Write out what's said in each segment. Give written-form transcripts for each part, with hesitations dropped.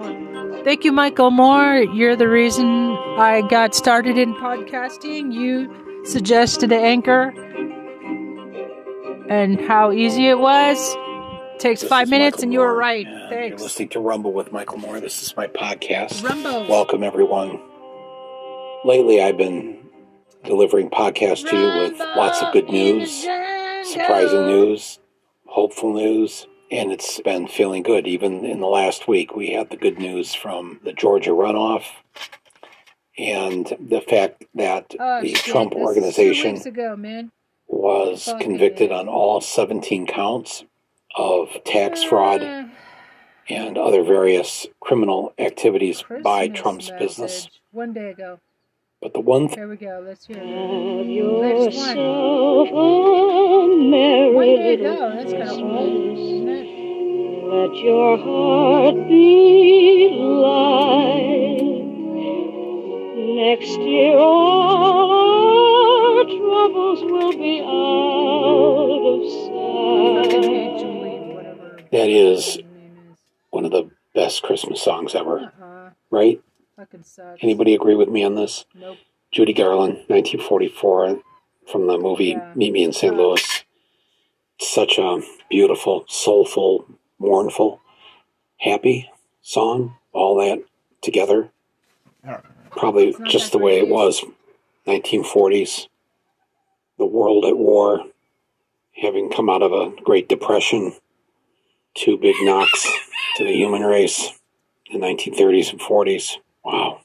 Thank you, Michael Moore. You're the reason I got started in podcasting. You suggested Anchor and how easy it was. Takes 5 minutes, Michael and Moore. You were right. Thanks. You're listening to Rumble with Michael Moore. This is my podcast. Rumble. Welcome, everyone. Lately, I've been delivering podcasts to you with lots of good news, surprising news, hopeful news. And it's been feeling good. Even in the last week, we had the good news from the Georgia runoff and the fact that Trump organization was convicted on all 17 counts of tax fraud and other various criminal activities by Trump's business. One day ago. But the one thing... Here we go. Let's hear it. There's one. One day ago. That's kind of cool. Let your heart be light. Next year all our troubles will be out of sight. That is one of the best Christmas songs ever, right? Fucking sucks. Anybody agree with me on this? Nope. Judy Garland, 1944, from the movie Meet Me in St. Louis. Such a beautiful, soulful, mournful, happy song, all that together. Probably just the way it was. 1940s, the world at war, having come out of a Great Depression, two big knocks to the human race in the 1930s and 40s. Wow.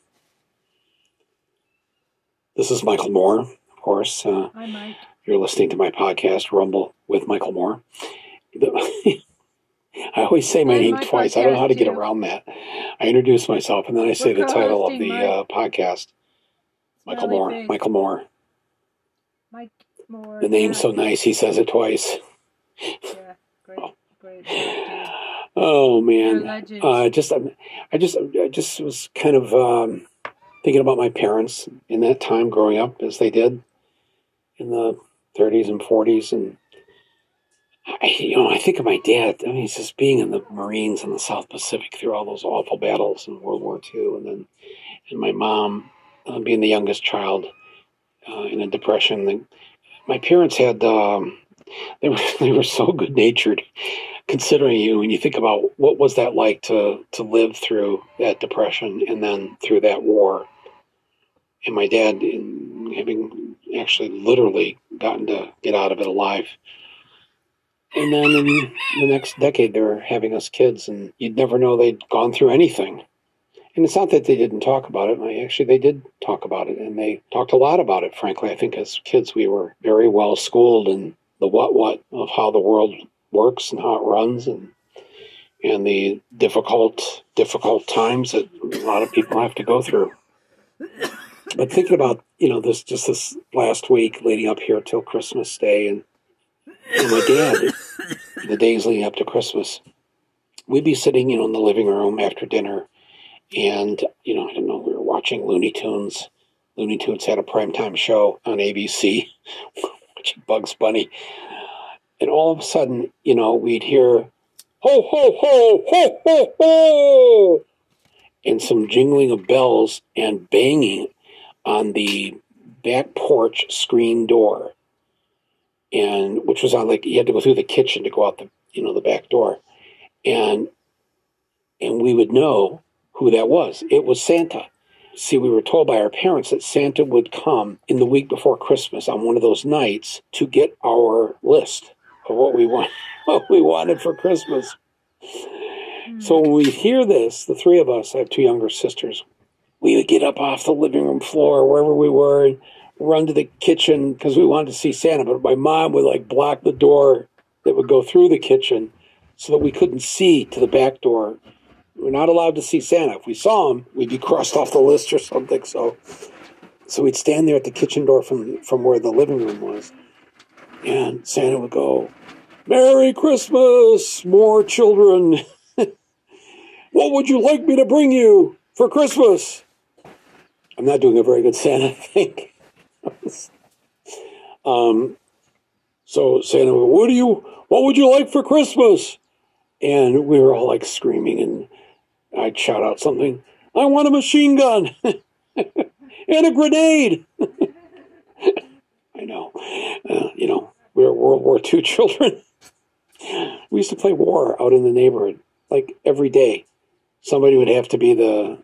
This is Michael Moore, of course. Hi, Mike. You're listening to my podcast, Rumble with Michael Moore. I always say my name twice. I don't know how to get around that. I introduce myself, and then I say the title of the podcast. Michael Moore. Michael Moore. Mike Moore. The name's so nice, he says it twice. Yeah, great, great. Oh, man. I just was kind of thinking about my parents in that time growing up as they did in the 30s and 40s. And, I think of my dad. I mean, he's just being in the Marines in the South Pacific through all those awful battles in World War II. And my mom being the youngest child in a depression. My parents had... They were so good-natured, considering when you think about what was that like to live through that depression and then through that war. And my dad, having actually literally gotten to get out of it alive. And then in the next decade, they were having us kids, and you'd never know they'd gone through anything. And it's not that they didn't talk about it. Actually, they did talk about it, and they talked a lot about it, frankly. I think as kids, we were very well schooled in the what of how the world works and how it runs and the difficult times that a lot of people have to go through. But thinking about, this just this last week leading up here till Christmas Day and my dad, the days leading up to Christmas, we'd be sitting, in the living room after dinner and, I don't know, we were watching Looney Tunes. Looney Tunes had a primetime show on ABC. Bugs Bunny, and all of a sudden, we'd hear ho ho ho ho ho ho, and some jingling of bells and banging on the back porch screen door, and which was on you had to go through the kitchen to go out the the back door, and we would know who that was. It was Santa. See, we were told by our parents that Santa would come in the week before Christmas on one of those nights to get our list of what we wanted for Christmas. So when we hear this, the three of us, I have two younger sisters, we would get up off the living room floor, wherever we were, and run to the kitchen because we wanted to see Santa. But my mom would block the door that would go through the kitchen so that we couldn't see to the back door. We're not allowed to see Santa. If we saw him, we'd be crossed off the list or something. So we'd stand there at the kitchen door from where the living room was. And Santa would go, "Merry Christmas, more children. What would you like me to bring you for Christmas?" I'm not doing a very good Santa, I think. So Santa would go, "What would you like for Christmas?" And we were all screaming and I'd shout out something. I want a machine gun and a grenade. I know. You know, we were World War II children. We used to play war out in the neighborhood, like every day. Somebody would have to be the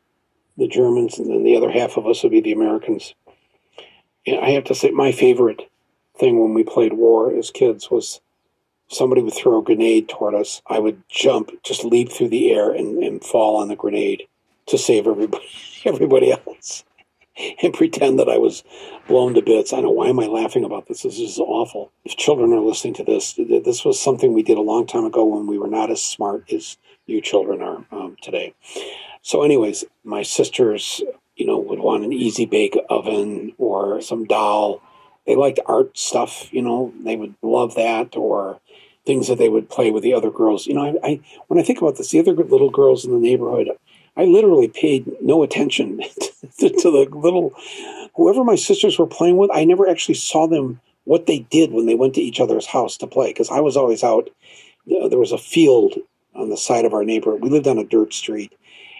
Germans, and then the other half of us would be the Americans. And I have to say, my favorite thing when we played war as kids was somebody would throw a grenade toward us. I would jump, just leap through the air and fall on the grenade to save everybody else and pretend that I was blown to bits. I don't know, why am I laughing about this? This is awful. If children are listening to this, this was something we did a long time ago when we were not as smart as you children are today. So anyways, my sisters, you know, would want an easy bake oven or some doll. They liked art stuff, you know, they would love that, or things that they would play with the other girls. You know, I when I think about this, the other little girls in the neighborhood, I literally paid no attention to the little, whoever my sisters were playing with. I never actually saw them, what they did when they went to each other's house to play, because I was always out. There was a field on the side of our neighborhood. We lived on a dirt street,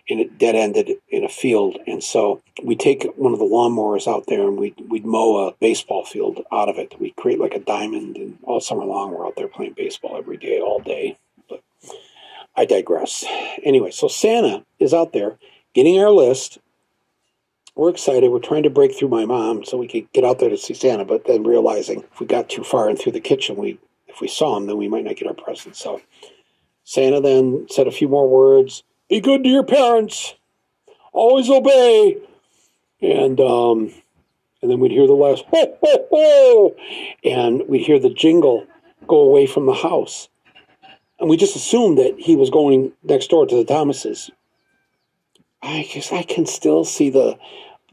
and it dead-ended in a field. And so we take one of the lawnmowers out there, and we'd mow a baseball field out of it. We'd create like a diamond, and all summer long we're out there playing baseball every day, all day. But I digress. Anyway, so Santa is out there getting our list. We're excited. We're trying to break through my mom so we could get out there to see Santa, but then realizing if we got too far and through the kitchen, if we saw him, then we might not get our presents. So Santa then said a few more words. Be good to your parents. Always obey. And then we'd hear the last, ho, ho, ho. And we'd hear the jingle go away from the house. And we just assumed that he was going next door to the Thomases. I can still see the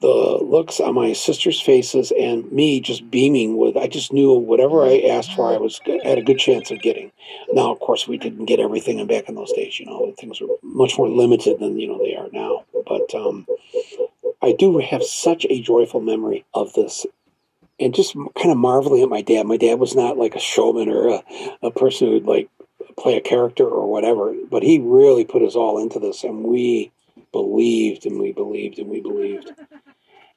looks on my sister's faces and me just beaming with, I just knew whatever I asked for, I had a good chance of getting. Now, of course, we didn't get everything, and back in those days, you know, things were much more limited than, you know, they are now. But I do have such a joyful memory of this and just kind of marveling at my dad. My dad was not like a showman or a person who would like play a character or whatever, but he really put us all into this, and we believed and we believed and we believed.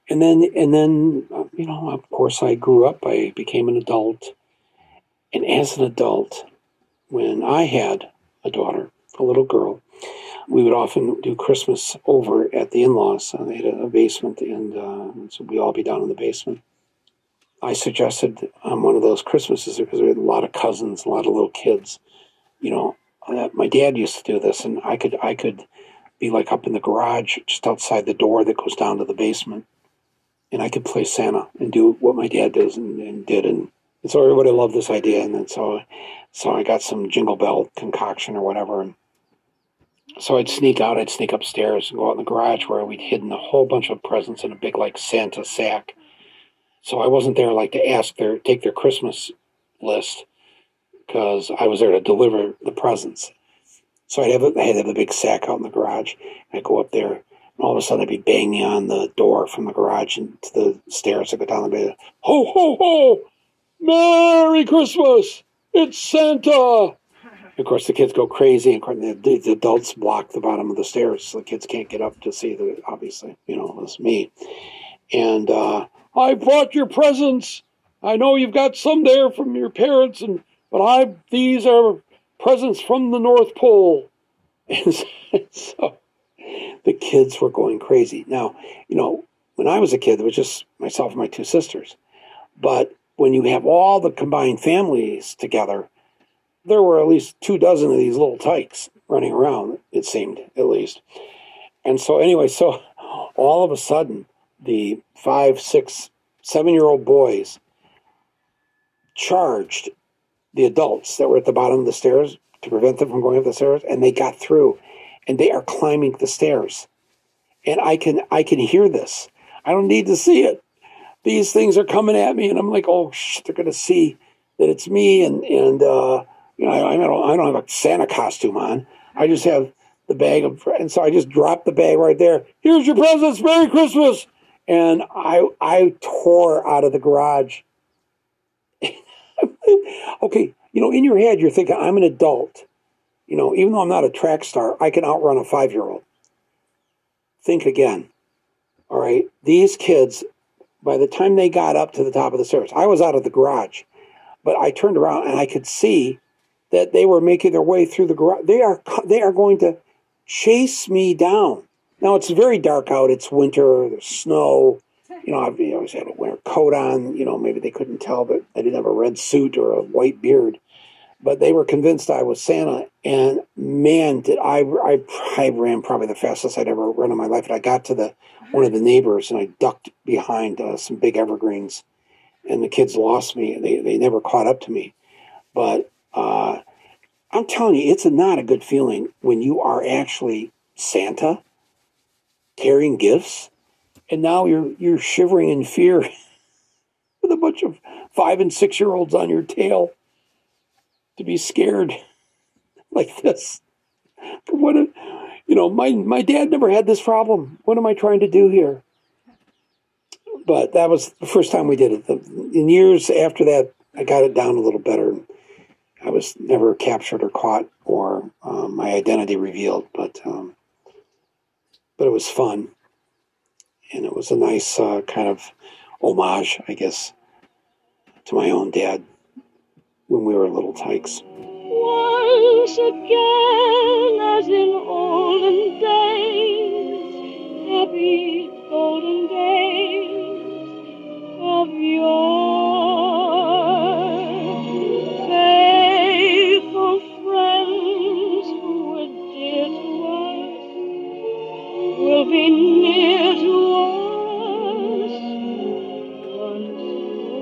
And then, you know, of course, I grew up. I became an adult. And as an adult, when I had a daughter, a little girl, we would often do Christmas over at the in-laws. They had a basement, and so we'd all be down in the basement. I suggested on one of those Christmases, because we had a lot of cousins, a lot of little kids, you know, my dad used to do this, and I could be like up in the garage, just outside the door that goes down to the basement. And I could play Santa and do what my dad does and did. And so everybody loved this idea. And then so I got some Jingle Bell concoction or whatever. And so I'd sneak upstairs and go out in the garage where we'd hidden a whole bunch of presents in a big, like, Santa sack. So I wasn't there, like, to take their Christmas list, because I was there to deliver the presents. So I had the big sack out in the garage. I'd go up there. All of a sudden, I'd be banging on the door from the garage and to the stairs. I'd go down the bed. Ho, ho, ho! Merry Christmas! It's Santa! And of course, the kids go crazy, and the adults block the bottom of the stairs, so the kids can't get up to see that, obviously, you know, it's me. And I brought your presents. I know you've got some there from your parents, but these are presents from the North Pole. And so the kids were going crazy. Now, you know, when I was a kid, it was just myself and my two sisters. But when you have all the combined families together, there were at least 24 of these little tykes running around, it seemed, at least. And so anyway, so all of a sudden, the 5, 6, 7-year-old boys charged the adults that were at the bottom of the stairs to prevent them from going up the stairs, and they got through. And they are climbing the stairs. And I can hear this. I don't need to see it. These things are coming at me, and I'm like, oh, they're going to see that it's me. And you know, I don't have a Santa costume on. I just have the bag of, and so I just dropped the bag right there. Here's your presents. Merry Christmas. And I tore out of the garage. Okay, you know, in your head, you're thinking, I'm an adult. You know, even though I'm not a track star, I can outrun a 5-year-old. think again. All right, these kids, by the time they got up to the top of the stairs, I was out of the garage, but I turned around and I could see that they were making their way through the garage. They are going to chase me down. Now, it's very dark out. It's winter. There's snow. You know, I've always had a winter coat on. You know, maybe they couldn't tell that I didn't have a red suit or a white beard. But they were convinced I was Santa. And, man, did I ran probably the fastest I'd ever run in my life. And I got to one of the neighbors, and I ducked behind some big evergreens. And the kids lost me. They never caught up to me. But I'm telling you, it's not a good feeling when you are actually Santa, carrying gifts, and now you're shivering in fear with a bunch of 5- and 6-year-olds on your tail to be scared like this. What a, you know, my dad never had this problem. What am I trying to do here? But that was the first time we did it. In years after that, I got it down a little better. I was never captured or caught or my identity revealed, but it was fun, and it was a nice kind of homage, I guess, to my own dad when we were little tykes. Once again, as in olden days, happy golden days of yore, faithful friends who were dear to us will be near to us once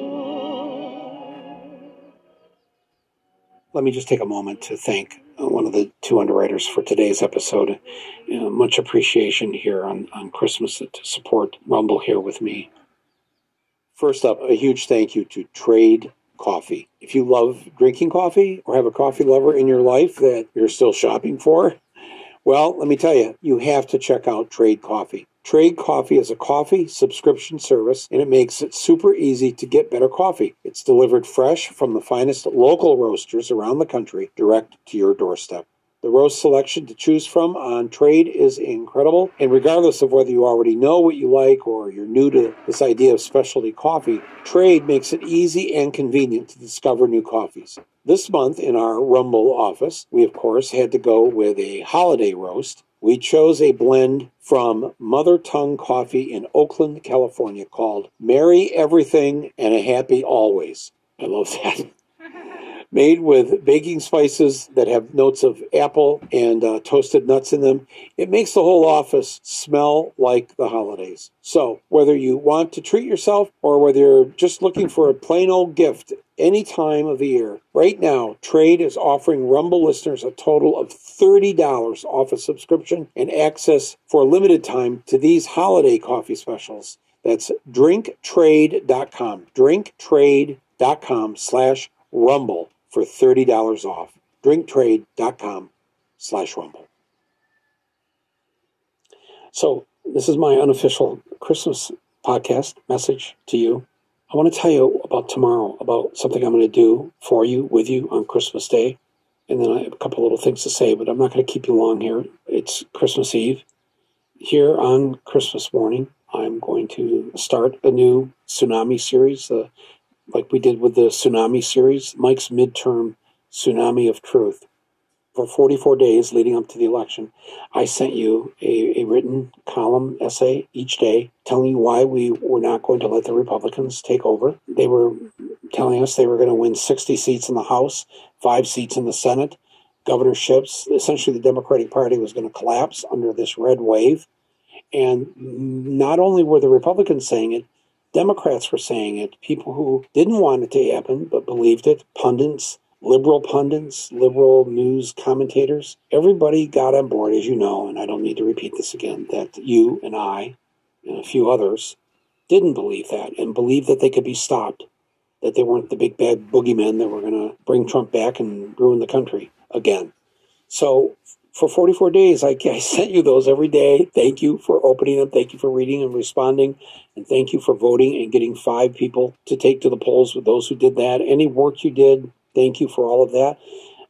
more. Let me just take a moment to thank one of the two underwriters for today's episode. Much appreciation here on Christmas to support Rumble here with me. First up, a huge thank you to Trade Coffee. If you love drinking coffee or have a coffee lover in your life that you're still shopping for, well, let me tell you, you have to check out Trade Coffee. Trade Coffee is a coffee subscription service, and it makes it super easy to get better coffee. It's delivered fresh from the finest local roasters around the country direct to your doorstep. The roast selection to choose from on Trade is incredible, and regardless of whether you already know what you like or you're new to this idea of specialty coffee, Trade makes it easy and convenient to discover new coffees. This month in our Rumble office, we of course had to go with a holiday roast. We chose a blend from Mother Tongue Coffee in Oakland, California called Merry Everything and a Happy Always. I love that. Made with baking spices that have notes of apple and toasted nuts in them. It makes the whole office smell like the holidays. So whether you want to treat yourself or whether you're just looking for a plain old gift any time of the year, right now, Trade is offering Rumble listeners a total of $30 off a subscription and access for a limited time to these holiday coffee specials. That's drinktrade.com, drinktrade.com/Rumble. For $30 off. drinktrade.com/rumble. So this is my unofficial Christmas podcast message to you. I want to tell you about tomorrow, about something I'm going to do for you, with you on Christmas Day. And then I have a couple little things to say, but I'm not going to keep you long here. It's Christmas Eve. Here on Christmas morning, I'm going to start a new tsunami series, like we did with the tsunami series, Mike's midterm tsunami of truth. For 44 days leading up to the election, I sent you a written column essay each day telling you why we were not going to let the Republicans take over. They were telling us they were going to win 60 seats in the House, 5 seats in the Senate, governorships. Essentially, the Democratic Party was going to collapse under this red wave. And not only were the Republicans saying it, Democrats were saying it, people who didn't want it to happen but believed it, pundits, liberal news commentators. Everybody got on board, as you know, and I don't need to repeat this again, that you and I and a few others didn't believe that and believed that they could be stopped, that they weren't the big bad boogeymen that were going to bring Trump back and ruin the country again. So for 44 days, I sent you those every day. Thank you for opening them. Thank you for reading and responding. And thank you for voting and getting 5 people to take to the polls with those who did that. Any work you did, thank you for all of that.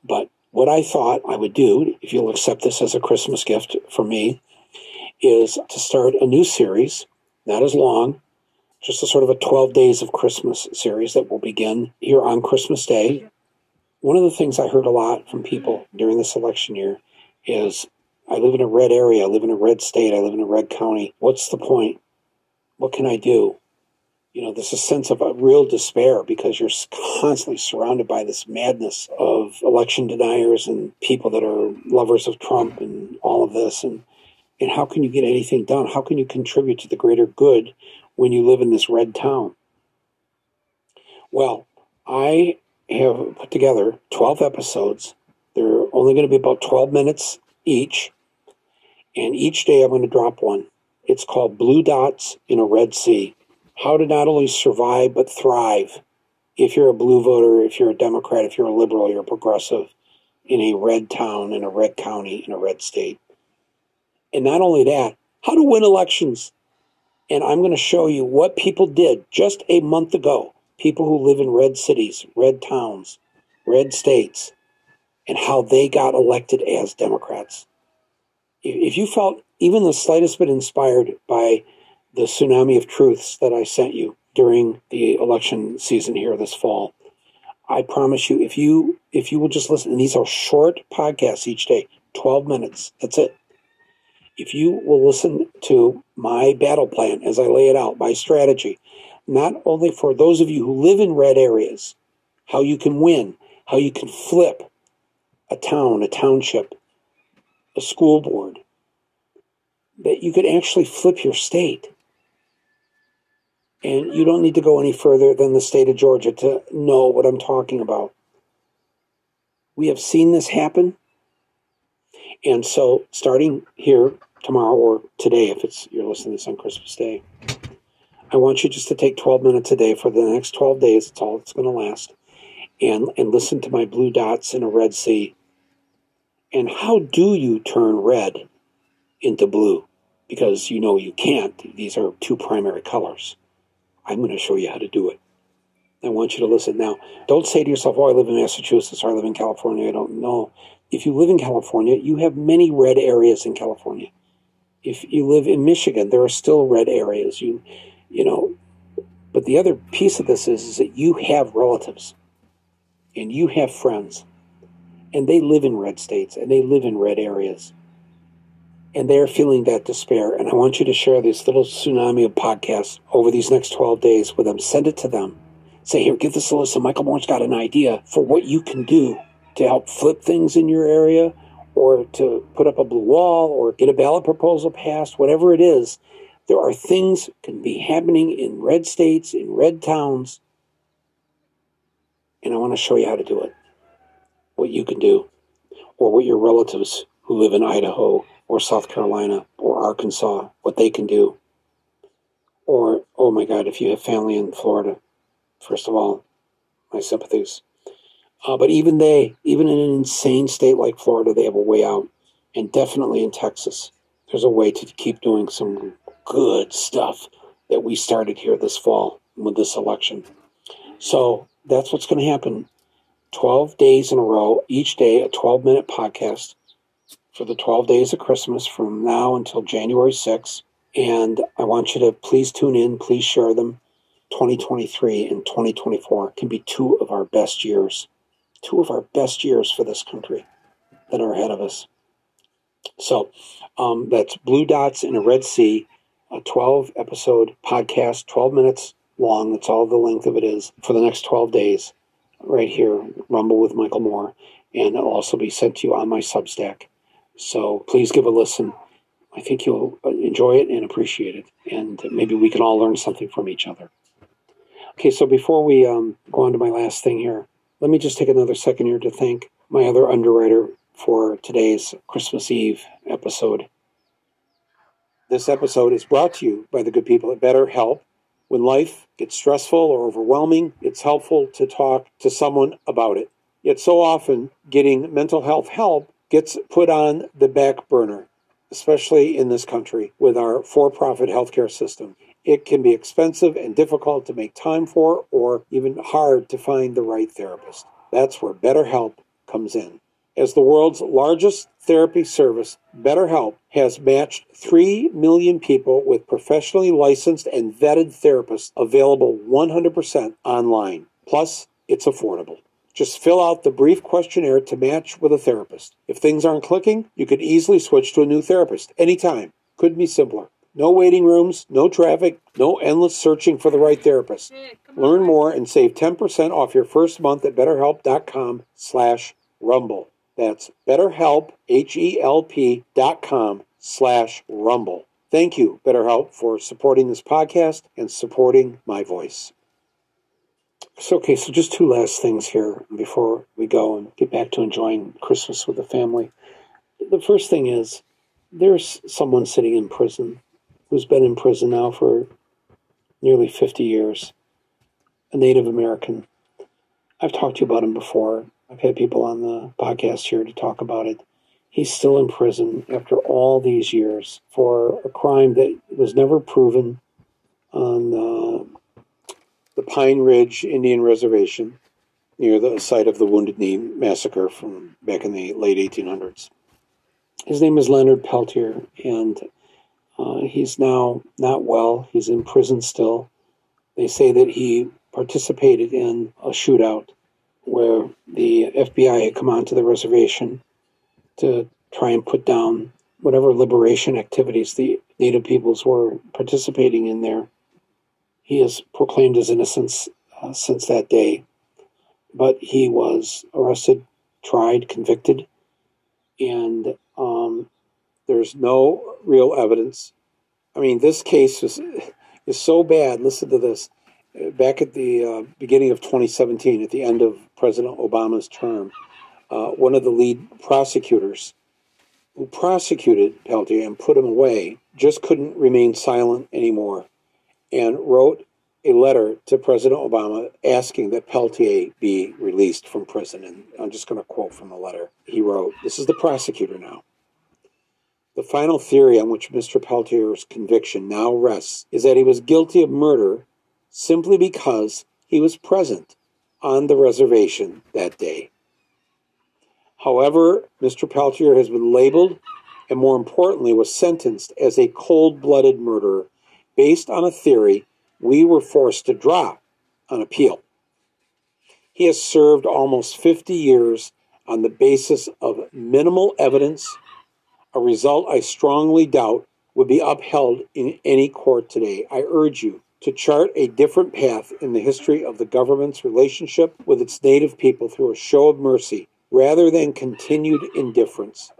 But what I thought I would do, if you'll accept this as a Christmas gift from me, is to start a new series, not as long, just a sort of a 12 Days of Christmas series that will begin here on Christmas Day. One of the things I heard a lot from people during this election year is, I live in a red area, I live in a red state, I live in a red county. What's the point? What can I do? You know, there's a sense of a real despair because you're constantly surrounded by this madness of election deniers and people that are lovers of Trump and all of this. And how can you get anything done? How can you contribute to the greater good when you live in this red town? Well, I have put together 12 episodes. They're only going to be about 12 minutes each. And each day I'm going to drop one. It's called Blue Dots in a Red Sea. How to not only survive, but thrive. If you're a blue voter, if you're a Democrat, if you're a liberal, you're a progressive in a red town, in a red county, in a red state. And not only that, how to win elections. And I'm going to show you what people did just a month ago. People who live in red cities, red towns, red states, and how they got elected as Democrats. If you felt even the slightest bit inspired by the tsunami of truths that I sent you during the election season here this fall, I promise you, if you will just listen, and these are short podcasts each day, 12 minutes, that's it. If you will listen to my battle plan as I lay it out, my strategy, not only for those of you who live in red areas, how you can win, how you can flip a town, a township, a school board, that you could actually flip your state. And you don't need to go any further than the state of Georgia to know what I'm talking about. We have seen this happen. And so starting here tomorrow or today, if it's you're listening to this on Christmas Day, I want you just to take 12 minutes a day for the next 12 days. It's all it's going to last. And listen to my Blue Dots in a Red Sea. And how do you turn red into blue? Because you know you can't. These are two primary colors. I'm going to show you how to do it. I want you to listen. Now, don't say to yourself, oh, I live in Massachusetts or I live in California. I don't know. If you live in California, you have many red areas in California. If you live in Michigan, there are still red areas. You know, but the other piece of this is that you have relatives and you have friends and they live in red states and they live in red areas. And they're feeling that despair. And I want you to share this little tsunami of podcasts over these next 12 days with them. Send it to them. Say, here, give this a listen. Michael Moore's got an idea for what you can do to help flip things in your area or to put up a blue wall or get a ballot proposal passed, whatever it is. There are things that can be happening in red states, in red towns. And I want to show you how to do it, what you can do, or what your relatives who live in Idaho or South Carolina, or Arkansas, what they can do. Or, oh my God, if you have family in Florida, first of all, my sympathies. But even they, even in an insane state like Florida, they have a way out. And definitely in Texas, there's a way to keep doing some good stuff that we started here this fall with this election. So that's what's going to happen. 12 days in a row, each day a 12-minute podcast, for the 12 days of Christmas from now until January 6th. And I want you to please tune in, please share them. 2023 and 2024 can be two of our best years for this country that are ahead of us. So that's Blue Dots in a Red Sea, a 12-episode podcast, 12 minutes long. That's all the length of it is for the next 12 days right here, Rumble with Michael Moore. And it'll also be sent to you on my Substack. So please give a listen. I think you'll enjoy it and appreciate it. And maybe we can all learn something from each other. Okay, so before we go on to my last thing here, let me just take another second here to thank my other underwriter for today's Christmas Eve episode. This episode is brought to you by the good people at BetterHelp. When life gets stressful or overwhelming, it's helpful to talk to someone about it. Yet so often, getting mental health help gets put on the back burner, especially in this country with our for-profit healthcare system. It can be expensive and difficult to make time for, or even hard to find the right therapist. That's where BetterHelp comes in. As the world's largest therapy service, BetterHelp has matched 3 million people with professionally licensed and vetted therapists available 100% online. Plus, it's affordable. Just fill out the brief questionnaire to match with a therapist. If things aren't clicking, you can easily switch to a new therapist anytime. Couldn't be simpler. No waiting rooms, no traffic, no endless searching for the right therapist. Learn more and save 10% off your first month at BetterHelp.com/Rumble. That's BetterHelp, BetterHelp.com/Rumble. Thank you, BetterHelp, for supporting this podcast and supporting my voice. So just two last things here before we go and get back to enjoying Christmas with the family. The first thing is, there's someone sitting in prison who's been in prison now for nearly 50 years, a Native American. I've talked to you about him before. I've had people on the podcast here to talk about it. He's still in prison after all these years for a crime that was never proven on the Pine Ridge Indian Reservation near the site of the Wounded Knee Massacre from back in the late 1800s. His name is Leonard Peltier, and he's now not well. He's in prison still. They say that he participated in a shootout where the FBI had come onto the reservation to try and put down whatever liberation activities the Native peoples were participating in there. He has proclaimed his innocence since that day, but he was arrested, tried, convicted, and there's no real evidence. I mean, this case is so bad. Listen to this. Back at the beginning of 2017, at the end of President Obama's term, one of the lead prosecutors who prosecuted Peltier and put him away just couldn't remain silent anymore and wrote a letter to President Obama asking that Peltier be released from prison. And I'm just going to quote from the letter he wrote. This is the prosecutor now. The final theory on which Mr. Peltier's conviction now rests is that he was guilty of murder simply because he was present on the reservation that day. However, Mr. Peltier has been labeled and, more importantly, was sentenced as a cold-blooded murderer based on a theory we were forced to drop on appeal. He has served almost 50 years on the basis of minimal evidence, a result I strongly doubt would be upheld in any court today. I urge you to chart a different path in the history of the government's relationship with its native people through a show of mercy rather than continued indifference.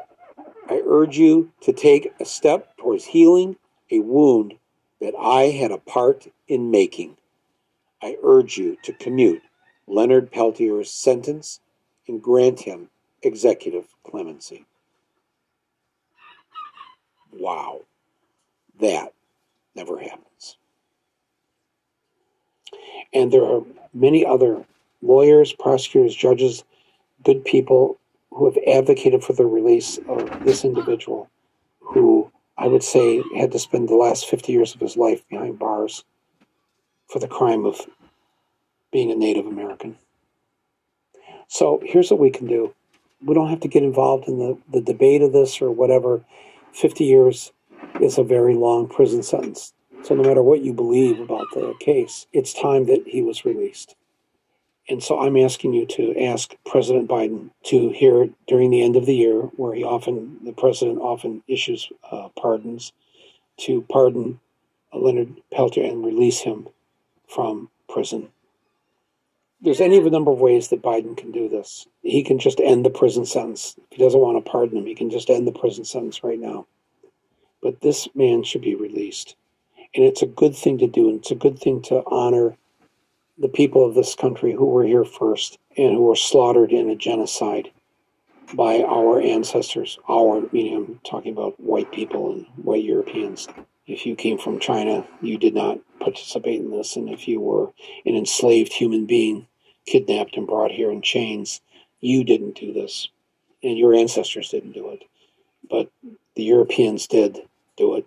I urge you to take a step towards healing a wound that I had a part in making. I urge you to commute Leonard Peltier's sentence and grant him executive clemency. Wow. That never happens. And there are many other lawyers, prosecutors, judges, good people who have advocated for the release of this individual who I would say had to spend the last 50 years of his life behind bars for the crime of being a Native American. So here's what we can do. We don't have to get involved in the debate of this or whatever. 50 years is a very long prison sentence. So no matter what you believe about the case, it's time that he was released. And so I'm asking you to ask President Biden to hear during the end of the year, where the president often issues pardons, to pardon Leonard Peltier and release him from prison. There's any of a number of ways that Biden can do this. He can just end the prison sentence. If he doesn't want to pardon him, he can just end the prison sentence right now. But this man should be released. And it's a good thing to do, and it's a good thing to honor the people of this country who were here first and who were slaughtered in a genocide by our ancestors. I'm talking about white people and white Europeans. If you came from China, you did not participate in this. And if you were an enslaved human being, kidnapped and brought here in chains, you didn't do this. And your ancestors didn't do it. But the Europeans did do it.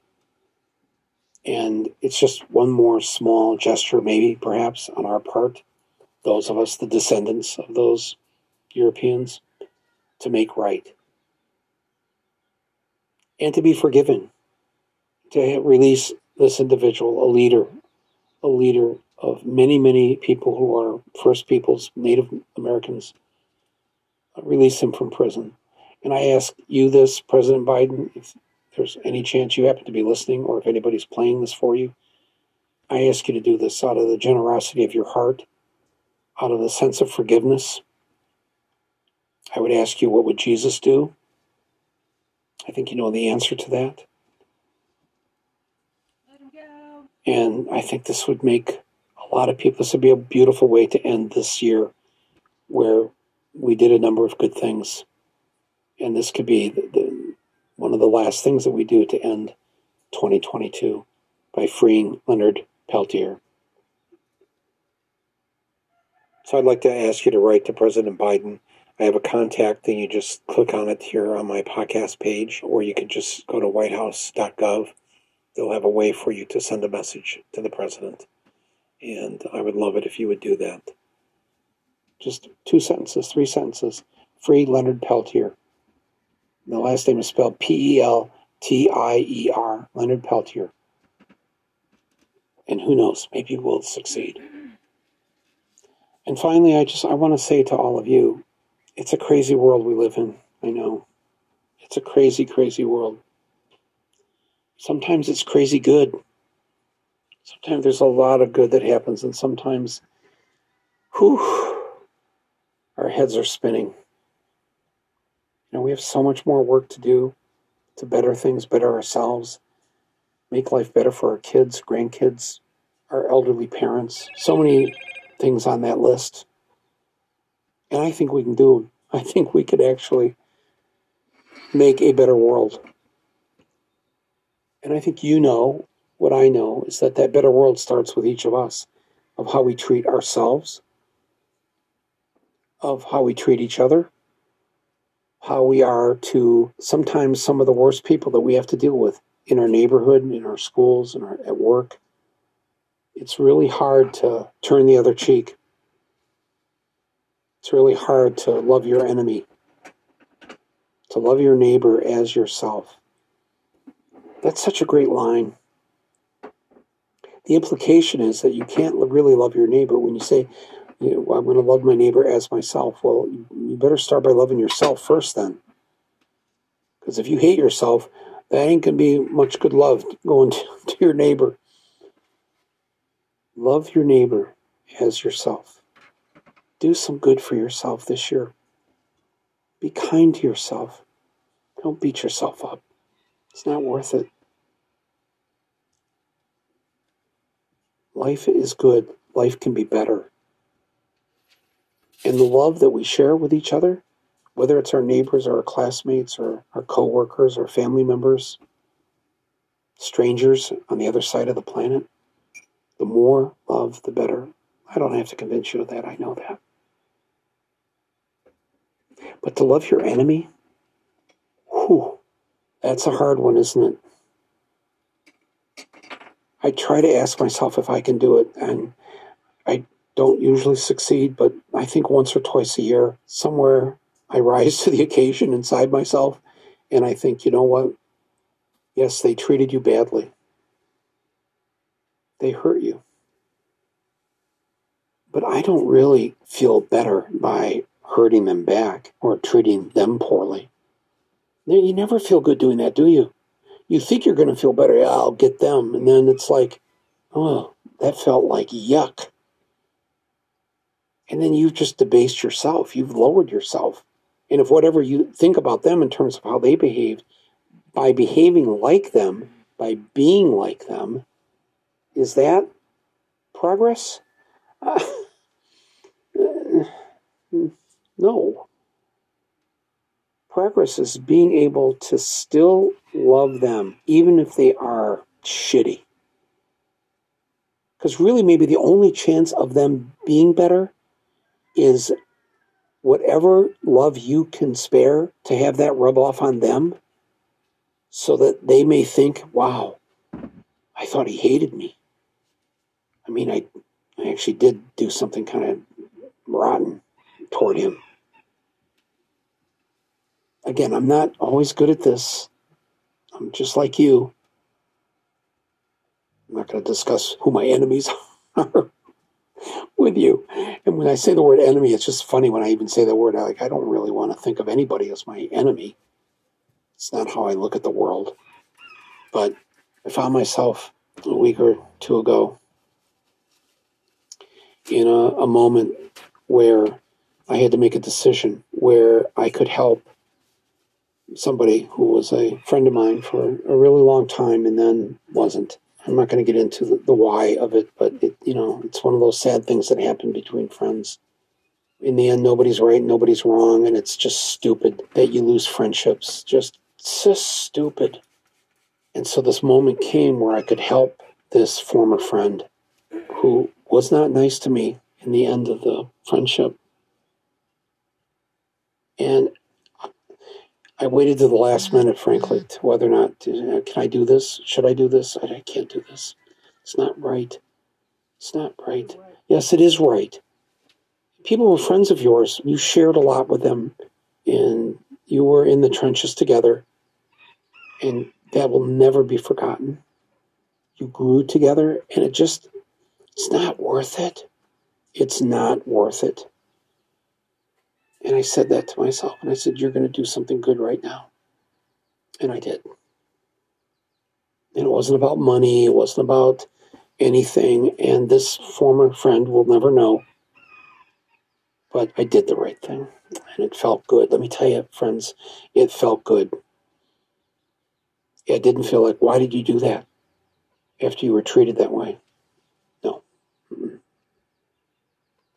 And it's just one more small gesture, maybe, perhaps, on our part, those of us, the descendants of those Europeans, to make right and to be forgiven, to release this individual, a leader of many, many people who are First Peoples, Native Americans. Release him from prison. And I ask you this, President Biden, if there's any chance you happen to be listening or if anybody's playing this for you, I ask you to do this out of the generosity of your heart, out of the sense of forgiveness. I would ask you, what would Jesus do? I think you know the answer to that. Let him go. And I think this would make a lot of people, this would be a beautiful way to end this year where we did a number of good things. And this could be one of the last things that we do to end 2022 by freeing Leonard Peltier. So I'd like to ask you to write to President Biden. I have a contact and you just click on it here on my podcast page, or you can just go to whitehouse.gov. They'll have a way for you to send a message to the president. And I would love it if you would do that. Just 2 sentences, 3 sentences. Free Leonard Peltier. The last name is spelled Peltier, Leonard Peltier. And who knows, maybe we'll succeed. And finally, I want to say to all of you, it's a crazy world we live in, I know. It's a crazy, crazy world. Sometimes it's crazy good. Sometimes there's a lot of good that happens, and sometimes, our heads are spinning. You know, we have so much more work to do to better things, better ourselves, make life better for our kids, grandkids, our elderly parents. So many things on that list. And I think we can do them. I think we could actually make a better world. And I think you know what I know is that better world starts with each of us, of how we treat ourselves, of how we treat each other, how we are to sometimes some of the worst people that we have to deal with in our neighborhood, in our schools, and at work. It's really hard to turn the other cheek. It's really hard to love your enemy, to love your neighbor as yourself. That's such a great line. The implication is that you can't really love your neighbor when you say, I'm going to love my neighbor as myself. Well, you better start by loving yourself first then. Because if you hate yourself, that ain't going to be much good love going to your neighbor. Love your neighbor as yourself. Do some good for yourself this year. Be kind to yourself. Don't beat yourself up. It's not worth it. Life is good. Life can be better. And the love that we share with each other, whether it's our neighbors or our classmates or our coworkers or family members, strangers on the other side of the planet, the more love, the better. I don't have to convince you of that. I know that. But to love your enemy, that's a hard one, isn't it? I try to ask myself if I can do it, and I don't usually succeed, but I think once or twice a year, somewhere I rise to the occasion inside myself, and I think, you know what? Yes, they treated you badly. They hurt you. But I don't really feel better by hurting them back or treating them poorly. You never feel good doing that, do you? You think you're going to feel better, I'll get them. And then it's like, oh, that felt like yuck. And then you've just debased yourself. You've lowered yourself. And if whatever you think about them in terms of how they behaved, by behaving like them, by being like them, is that progress? No. Progress is being able to still love them, even if they are shitty. Because really maybe the only chance of them being better is whatever love you can spare to have that rub off on them so that they may think, wow, I thought he hated me. I mean, I actually did do something kind of rotten toward him. Again, I'm not always good at this. I'm just like you. I'm not going to discuss who my enemies are with you. And when I say the word enemy, it's just funny when I even say the word. I don't really want to think of anybody as my enemy. It's not how I look at the world. But I found myself a week or two ago in a moment where I had to make a decision where I could help somebody who was a friend of mine for a really long time and then wasn't. I'm not going to get into the why of it, but it's one of those sad things that happen between friends. In the end, nobody's right, nobody's wrong, and it's just stupid that you lose friendships. Just stupid. And so this moment came where I could help this former friend who was not nice to me in the end of the friendship. And I waited to the last minute, frankly, to whether or not, can I do this? Should I do this? I can't do this. It's not right. It's not right. Yes, it is right. People who are friends of yours, you shared a lot with them, and you were in the trenches together, and that will never be forgotten. You grew together, and it's not worth it. It's not worth it. And I said that to myself, and I said, you're going to do something good right now. And I did. And it wasn't about money. It wasn't about anything. And this former friend will never know. But I did the right thing. And it felt good. Let me tell you, friends, it felt good. It didn't feel like, why did you do that after you were treated that way? No.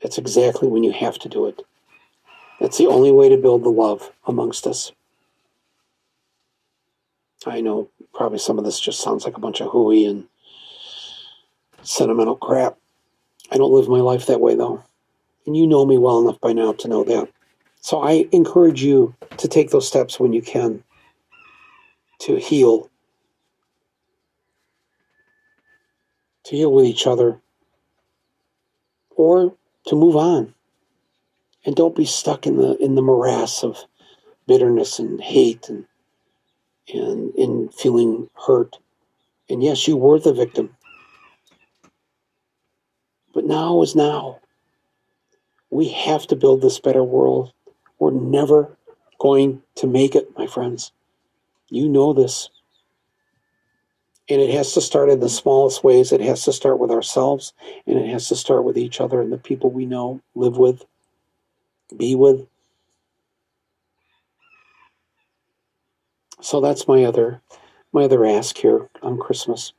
That's exactly when you have to do it. That's the only way to build the love amongst us. I know probably some of this just sounds like a bunch of hooey and sentimental crap. I don't live my life that way, though. And you know me well enough by now to know that. So I encourage you to take those steps when you can to heal. To heal with each other. Or to move on. And don't be stuck in the morass of bitterness and hate and feeling hurt. And yes, you were the victim. But now is now. We have to build this better world. We're never going to make it, my friends. You know this. And it has to start in the smallest ways. It has to start with ourselves. And it has to start with each other and the people we know, live with. Be with. So that's my other ask here on Christmas.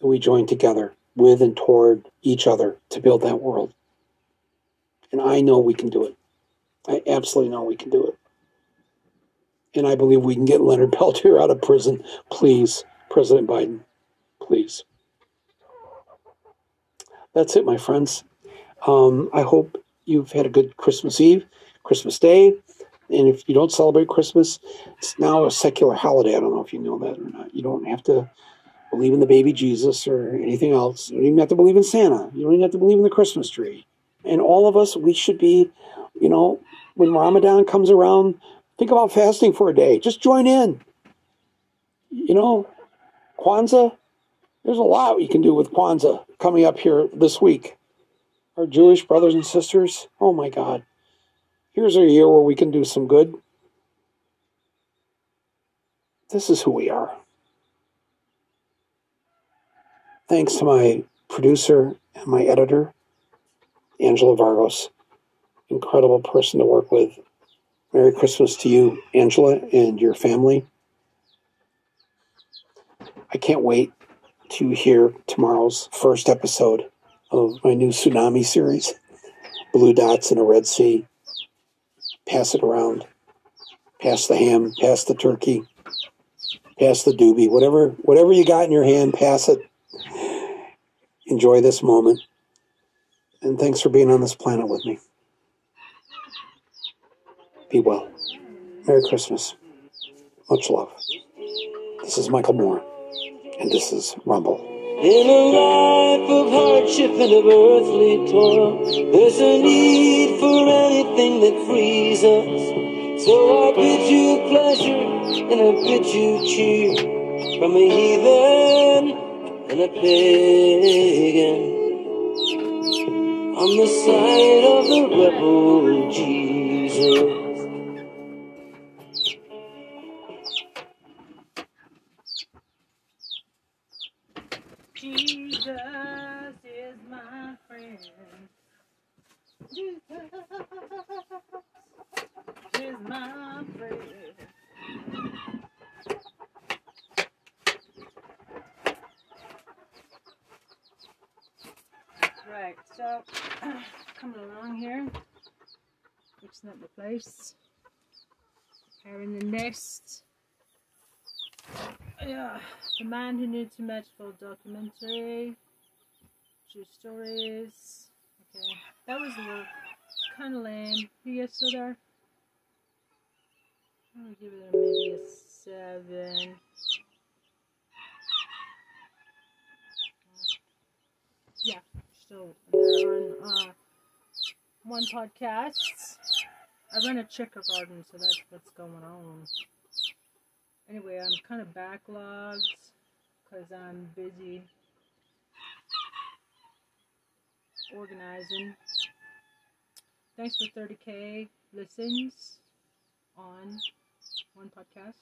We join together with and toward each other to build that world. And I know we can do it. I absolutely know we can do it. And I believe we can get Leonard Peltier out of prison. Please, President Biden, please. That's it, my friends. I hope you've had a good Christmas Eve, Christmas Day, and if you don't celebrate Christmas, it's now a secular holiday. I don't know if you know that or not. You don't have to believe in the baby Jesus or anything else. You don't even have to believe in Santa. You don't even have to believe in the Christmas tree. And all of us, we should be, when Ramadan comes around, think about fasting for a day. Just join in. Kwanzaa, there's a lot you can do with Kwanzaa coming up here this week. Our Jewish brothers and sisters, oh my God. Here's a year where we can do some good. This is who we are. Thanks to my producer and my editor, Angela Vargos. Incredible person to work with. Merry Christmas to you, Angela, and your family. I can't wait to hear tomorrow's first episode of my new tsunami series, Blue Dots in a Red Sea. Pass it around. Pass the ham. Pass the turkey. Pass the doobie. Whatever you got in your hand, pass it. Enjoy this moment. And thanks for being on this planet with me. Be well. Merry Christmas. Much love. This is Michael Moore, and this is Rumble. In a life of hardship and of earthly toil, there's a need for anything that frees us. So I bid you pleasure and I bid you cheer from a heathen and a pagan on the side of the rebel Jesus. Right, so coming along here, fixing up the place, preparing the nest. Yeah, The Man Who Needs a Medical documentary, true stories. Okay, that was a little kind of lame. You guys still there? I'm gonna give it maybe a 7. Yeah, still there on one podcast. I run a chicken garden, so that's what's going on. Anyway, I'm kind of backlogged because I'm busy organizing. Thanks for 30K listens on one podcast.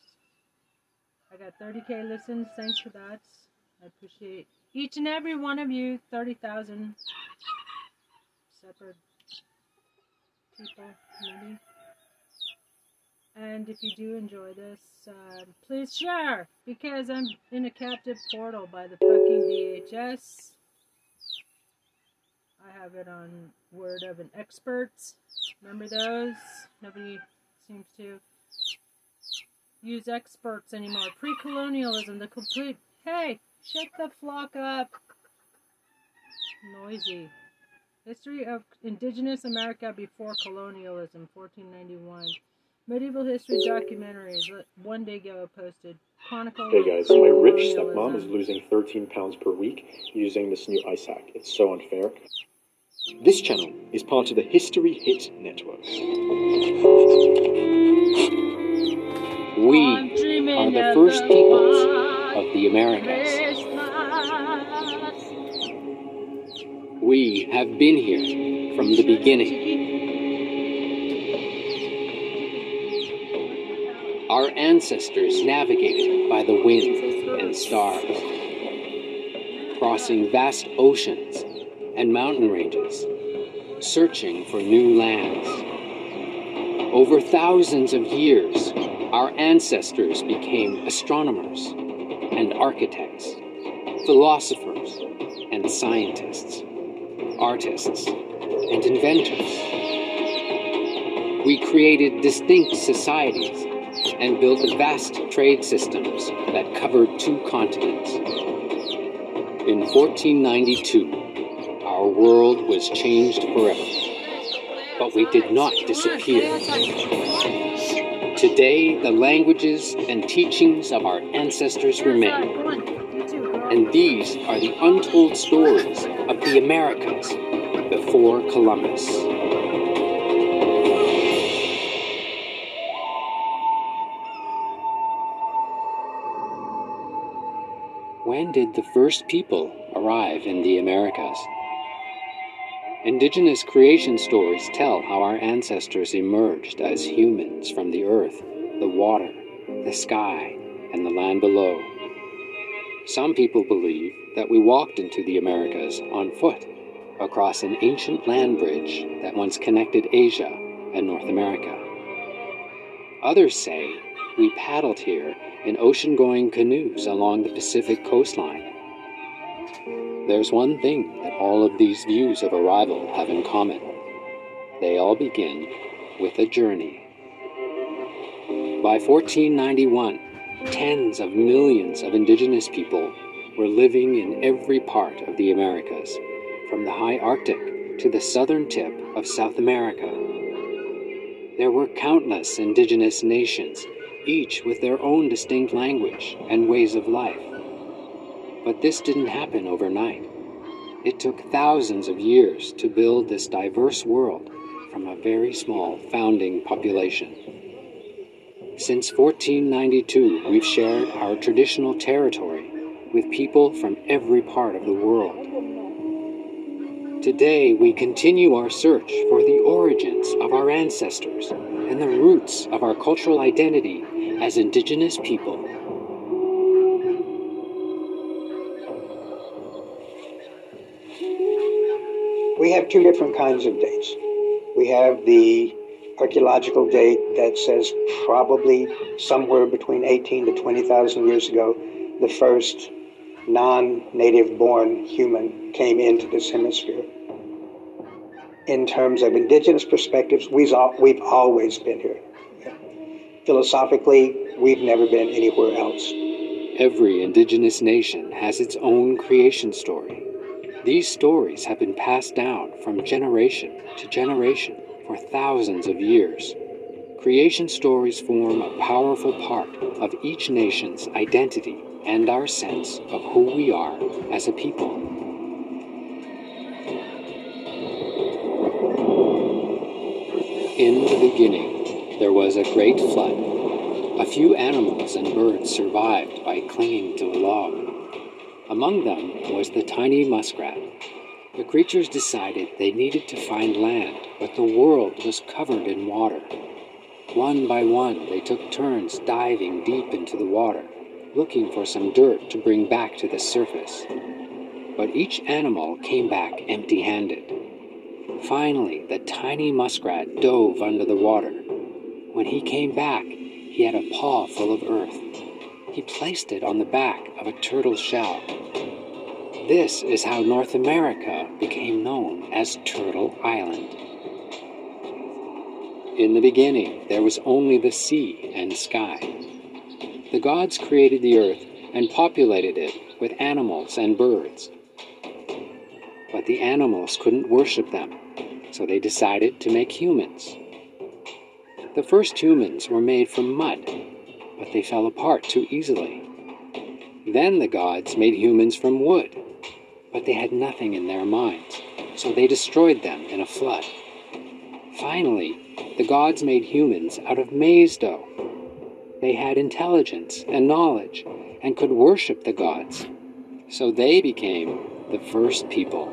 I got 30K listens. Thanks for that. I appreciate each and every one of you. 30,000 separate people, maybe. And if you do enjoy this, please share, because I'm in a captive portal by the fucking VHS. I have it on Word of an Expert. Remember those? Nobody seems to use experts anymore. Pre-colonialism, the complete... Hey, shut the flock up. Noisy. History of Indigenous America Before Colonialism, 1491. Medieval history documentaries. One day ago posted. Chronicle. Hey guys, my rich stepmom is losing 13 pounds per week using this new ice hack. It's so unfair. This channel is part of the History Hit network. We are the first peoples of the Americas. We have been here from the beginning. Our ancestors navigated by the wind and stars, crossing vast oceans and mountain ranges, searching for new lands. Over thousands of years, our ancestors became astronomers and architects, philosophers and scientists, artists and inventors. We created distinct societies and built vast trade systems that covered 2 continents. In 1492, our world was changed forever, but we did not disappear. Today, the languages and teachings of our ancestors remain, and these are the untold stories of the Americas before Columbus. When did the first people arrive in the Americas? Indigenous creation stories tell how our ancestors emerged as humans from the earth, the water, the sky, and the land below. Some people believe that we walked into the Americas on foot across an ancient land bridge that once connected Asia and North America. Others say we paddled here in ocean-going canoes along the Pacific coastline. There's one thing that all of these views of arrival have in common. They all begin with a journey. By 1491, tens of millions of indigenous people were living in every part of the Americas, from the high Arctic to the southern tip of South America. There were countless indigenous nations, each with their own distinct language and ways of life. But this didn't happen overnight. It took thousands of years to build this diverse world from a very small founding population. Since 1492, we've shared our traditional territory with people from every part of the world. Today, we continue our search for the origins of our ancestors and the roots of our cultural identity as indigenous people. We have two different kinds of dates. We have the archaeological date that says probably somewhere between 18 to 20,000 years ago, the first non-native born human came into this hemisphere. In terms of indigenous perspectives, we've always been here. Philosophically, we've never been anywhere else. Every indigenous nation has its own creation story. These stories have been passed down from generation to generation for thousands of years. Creation stories form a powerful part of each nation's identity and our sense of who we are as a people. In the beginning, there was a great flood. A few animals and birds survived by clinging to a log. Among them was the tiny muskrat. The creatures decided they needed to find land, but the world was covered in water. One by one, they took turns diving deep into the water, looking for some dirt to bring back to the surface. But each animal came back empty-handed. Finally, the tiny muskrat dove under the water. When he came back, he had a paw full of earth. He placed it on the back of a turtle's shell. This is how North America became known as Turtle Island. In the beginning, there was only the sea and sky. The gods created the earth and populated it with animals and birds. But the animals couldn't worship them, so they decided to make humans. The first humans were made from mud, but they fell apart too easily. Then the gods made humans from wood. But they had nothing in their minds, so they destroyed them in a flood. Finally, the gods made humans out of maize dough. They had intelligence and knowledge and could worship the gods, so they became the first people.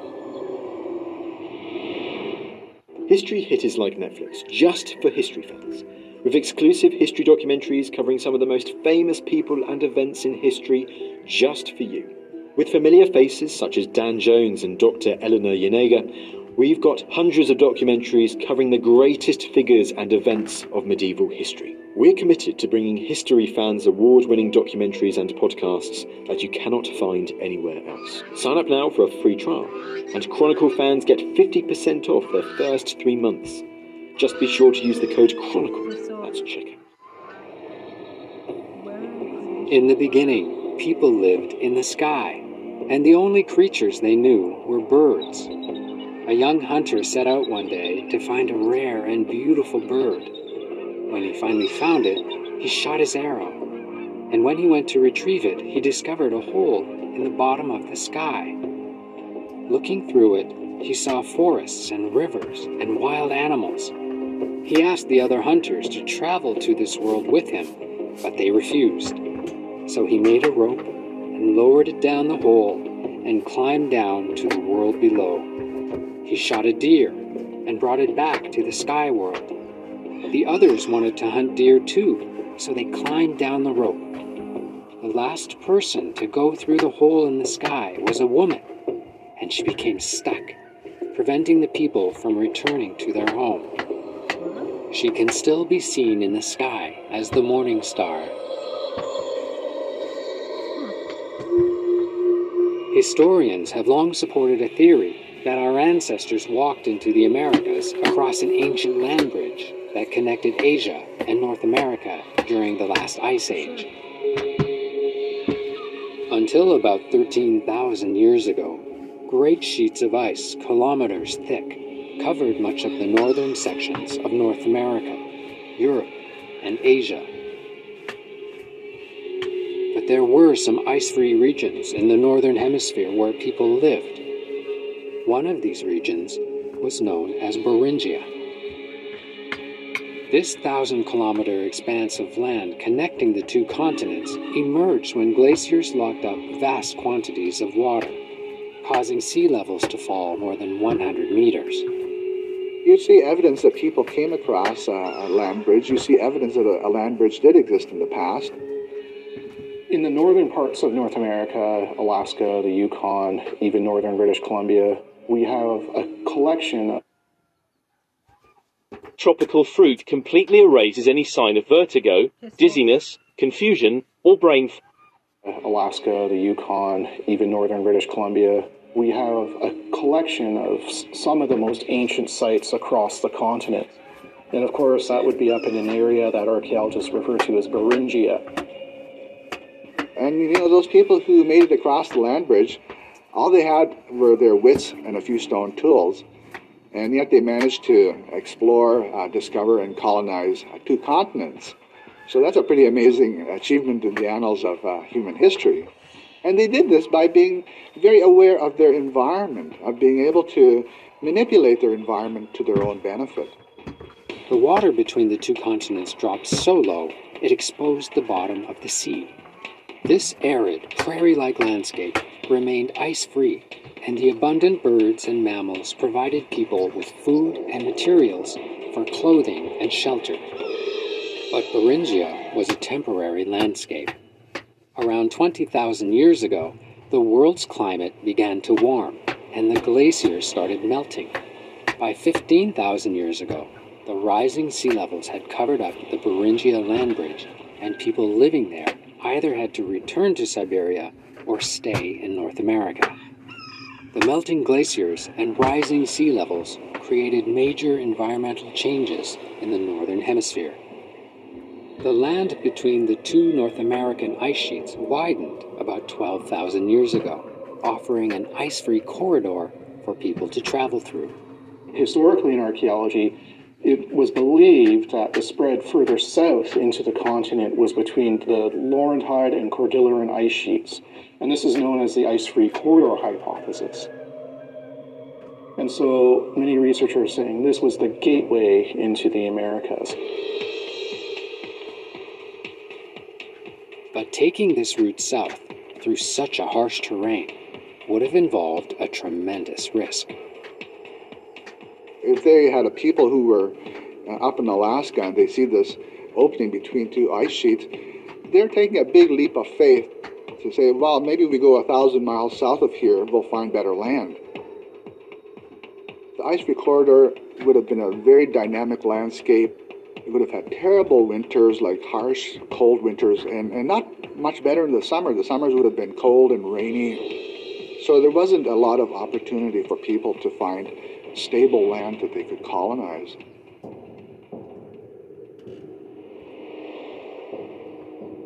History Hit is like Netflix, just for history fans, with exclusive history documentaries covering some of the most famous people and events in history just for you. With familiar faces such as Dan Jones and Dr. Eleanor Yenega, we've got hundreds of documentaries covering the greatest figures and events of medieval history. We're committed to bringing history fans award-winning documentaries and podcasts that you cannot find anywhere else. Sign up now for a free trial, and Chronicle fans get 50% off their first 3 months. Just be sure to use the code CHRONICLE at checkout. In the beginning, people lived in the sky, and the only creatures they knew were birds. A young hunter set out one day to find a rare and beautiful bird. When he finally found it, he shot his arrow, and when he went to retrieve it, he discovered a hole in the bottom of the sky. Looking through it, he saw forests and rivers and wild animals. He asked the other hunters to travel to this world with him, but they refused. So he made a rope and lowered it down the hole and climbed down to the world below. He shot a deer and brought it back to the sky world. The others wanted to hunt deer too, so they climbed down the rope. The last person to go through the hole in the sky was a woman, and she became stuck, preventing the people from returning to their home. She can still be seen in the sky as the morning star. Historians have long supported a theory that our ancestors walked into the Americas across an ancient land bridge that connected Asia and North America during the last ice age. Until about 13,000 years ago, great sheets of ice, kilometers thick, covered much of the northern sections of North America, Europe, and Asia. But there were some ice-free regions in the northern hemisphere where people lived. One of these regions was known as Beringia. This 1,000-kilometer expanse of land connecting the two continents emerged when glaciers locked up vast quantities of water, causing sea levels to fall more than 100 meters. You see evidence that people came across a land bridge. You see evidence that a land bridge did exist in the past. In the northern parts of North America, Alaska, the Yukon, even northern British Columbia, we have a collection of tropical fruit completely erases any sign of vertigo, dizziness, confusion, or brain fog. Alaska, the Yukon, even northern British Columbia, we have a collection of some of the most ancient sites across the continent. And of course, that would be up in an area that archaeologists refer to as Beringia. And you know, those people who made it across the land bridge, all they had were their wits and a few stone tools. And yet they managed to explore, discover, and colonize two continents. So that's a pretty amazing achievement in the annals of human history. And they did this by being very aware of their environment, of being able to manipulate their environment to their own benefit. The water between the two continents dropped so low, it exposed the bottom of the sea. This arid, prairie-like landscape remained ice-free, and the abundant birds and mammals provided people with food and materials for clothing and shelter. But Beringia was a temporary landscape. Around 20,000 years ago, the world's climate began to warm, and the glaciers started melting. By 15,000 years ago, the rising sea levels had covered up the Beringia land bridge, and people living there either had to return to Siberia or stay in North America. The melting glaciers and rising sea levels created major environmental changes in the northern hemisphere. The land between the two North American ice sheets widened about 12,000 years ago, offering an ice-free corridor for people to travel through. Historically in archaeology, it was believed that the spread further south into the continent was between the Laurentide and Cordilleran ice sheets, and this is known as the ice-free corridor hypothesis. And so many researchers are saying this was the gateway into the Americas. But taking this route south through such a harsh terrain would have involved a tremendous risk. If they had a people who were up in Alaska and they see this opening between two ice sheets, they're taking a big leap of faith to say, well, maybe we go 1,000 miles south of here, we'll find better land. The ice-free corridor would have been a very dynamic landscape. It would have had terrible winters, like harsh, cold winters, and not much better in the summer. The summers would have been cold and rainy. So there wasn't a lot of opportunity for people to find stable land that they could colonize.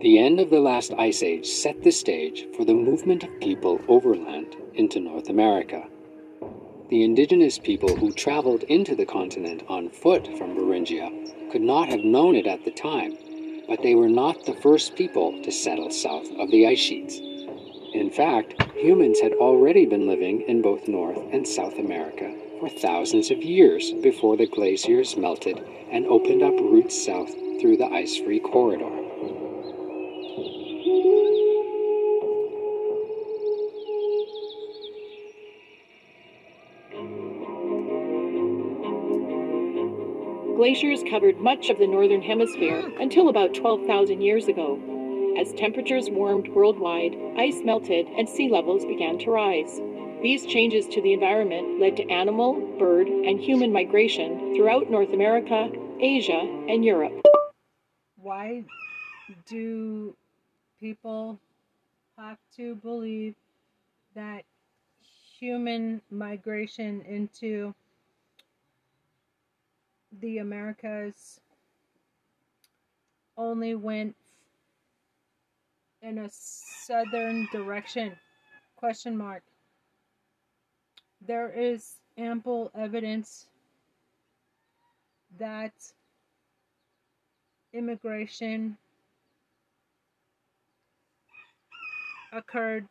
The end of the last ice age set the stage for the movement of people overland into North America. The indigenous people who traveled into the continent on foot from Beringia could not have known it at the time, but they were not the first people to settle south of the ice sheets. In fact, humans had already been living in both North and South America for thousands of years before the glaciers melted and opened up routes south through the ice-free corridor. Glaciers covered much of the northern hemisphere until about 12,000 years ago. As temperatures warmed worldwide, ice melted and sea levels began to rise. These changes to the environment led to animal, bird, and human migration throughout North America, Asia, and Europe. Why do people have to believe that human migration into the Americas only went in a southern direction? ? There is ample evidence that immigration occurred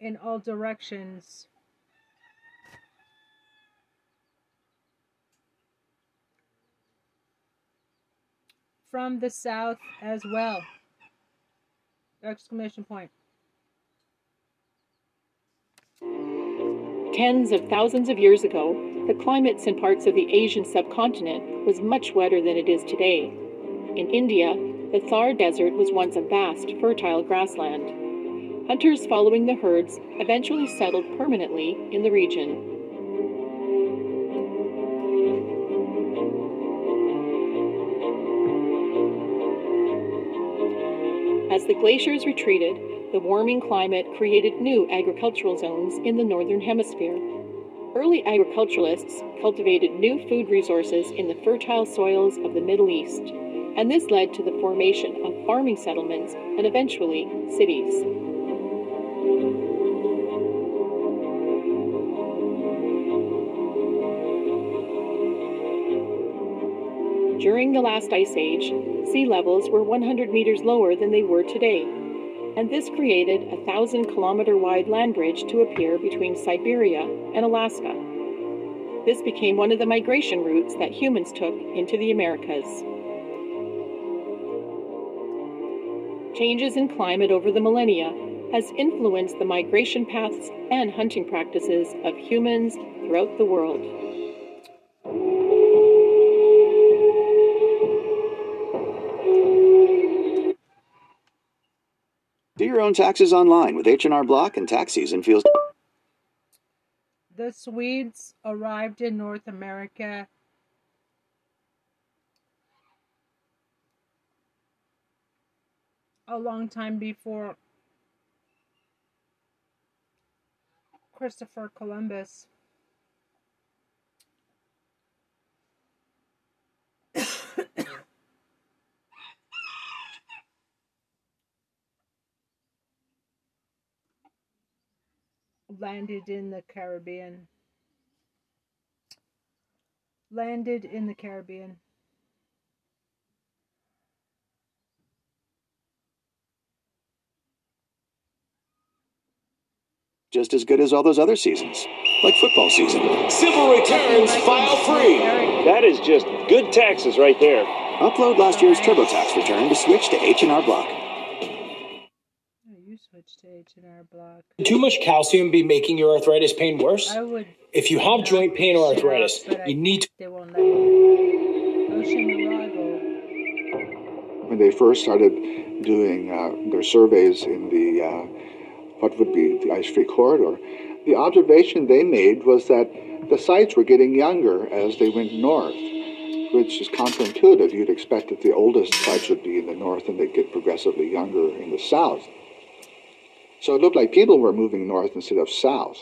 in all directions. from the south as well. Exclamation point. Tens of thousands of years ago, the climates in parts of the Asian subcontinent was much wetter than it is today. In India, the Thar Desert was once a vast, fertile grassland. Hunters following the herds eventually settled permanently in the region. As the glaciers retreated, the warming climate created new agricultural zones in the northern hemisphere. Early agriculturalists cultivated new food resources in the fertile soils of the Middle East, and this led to the formation of farming settlements and eventually cities. During the last ice age, sea levels were 100 meters lower than they were today, and this created a 1,000-kilometer-wide land bridge to appear between Siberia and Alaska. This became one of the migration routes that humans took into the Americas. Changes in climate over the millennia has influenced the migration paths and hunting practices of humans throughout the world. Do your own taxes online with H&R Block and tax season feels... The Swedes arrived in North America a long time before Christopher Columbus. Landed in the Caribbean. Just as good as all those other seasons, like football season. Simple returns, file free. That is just good taxes right there. Upload last year's TurboTax return to switch to H&R Block. Too much calcium be making your arthritis pain worse? I would. If you have joint pain or arthritis, you need to... They won't let me. Ocean arrival. When they first started doing their surveys in the, what would be the ice-free corridor, the observation they made was that the sites were getting younger as they went north, which is counterintuitive. You'd expect that the oldest sites would be in the north and they'd get progressively younger in the south. So it looked like people were moving north instead of south.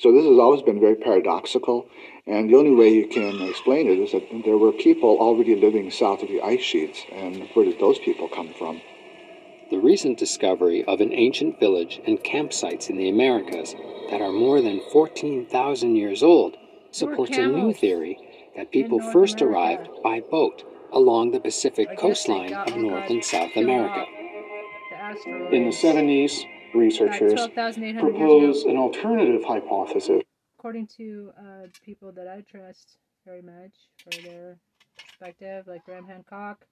So this has always been very paradoxical, and the only way you can explain it is that there were people already living south of the ice sheets, and where did those people come from? The recent discovery of an ancient village and campsites in the Americas that are more than 14,000 years old supports a new theory that people first arrived by boat along the Pacific coastline of North and South America. In the 70s, researchers propose an alternative hypothesis. According to people that I trust very much for their perspective, like Graham Hancock,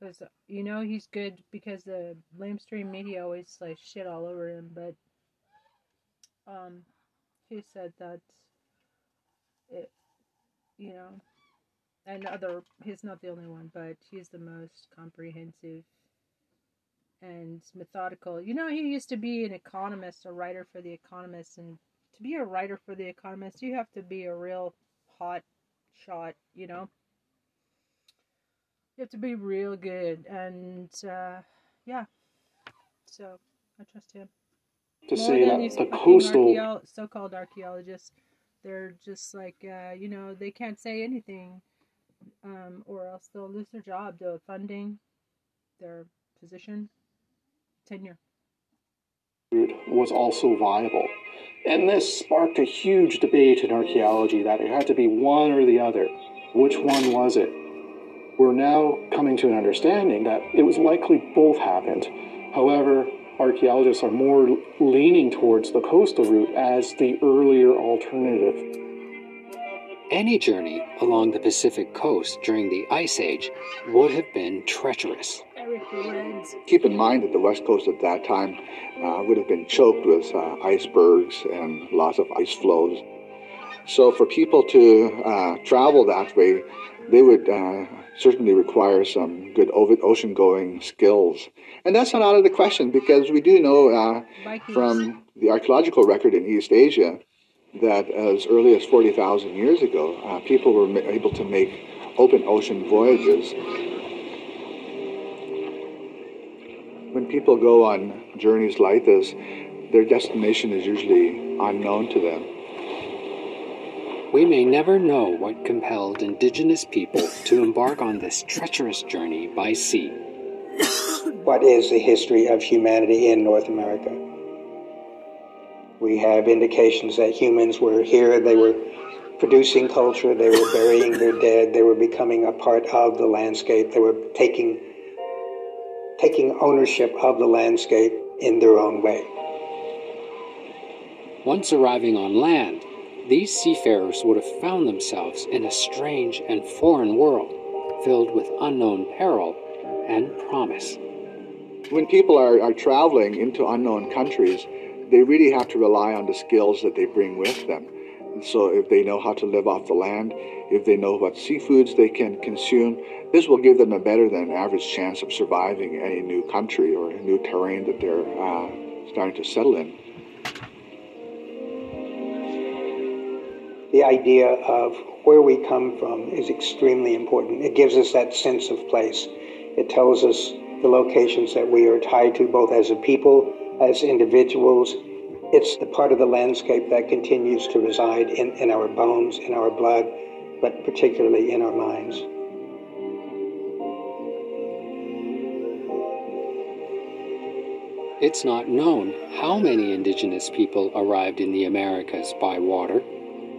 because you know he's good because the lamestream media always like shit all over him, but he said that it, you know, and other, he's not the only one, but he's the most comprehensive and methodical. You know, he used to be an economist, a writer for The Economist, and to be a writer for The Economist, you have to be a real hot shot, you know? You have to be real good, and, yeah. So, I trust him. To more say that the coastal... so-called archaeologists, they're just like, you know, they can't say anything, or else they'll lose their job, their funding, their position. Tenure was also viable, and this sparked a huge debate in archaeology that it had to be one or the other. Which one was it? We're now coming to an understanding that it was likely both happened. However, archaeologists are more leaning towards the coastal route as the earlier alternative. any journey along the Pacific coast during the Ice Age would have been treacherous. Keep in mind that the west coast at that time would have been choked with icebergs and lots of ice floes. So for people to travel that way, they would certainly require some good ocean-going skills. And that's not out of the question, because we do know from the archaeological record in East Asia that as early as 40,000 years ago, people were able to make open ocean voyages. When people go on journeys like this, their destination is usually unknown to them. We may never know what compelled indigenous people to embark on this treacherous journey by sea. What is the history of humanity in North America? We have indications that humans were here, they were producing culture, they were burying their dead, they were becoming a part of the landscape, they were taking ownership of the landscape in their own way. Once arriving on land, these seafarers would have found themselves in a strange and foreign world, filled with unknown peril and promise. When people are traveling into unknown countries, they really have to rely on the skills that they bring with them. And so if they know how to live off the land, if they know what seafoods they can consume, this will give them a better than average chance of surviving a new country or a new terrain that they're starting to settle in. The idea of where we come from is extremely important. It gives us that sense of place. It tells us the locations that we are tied to, both as a people, as individuals. It's the part of the landscape that continues to reside in our bones, in our blood, but particularly in our minds. It's not known how many indigenous people arrived in the Americas by water,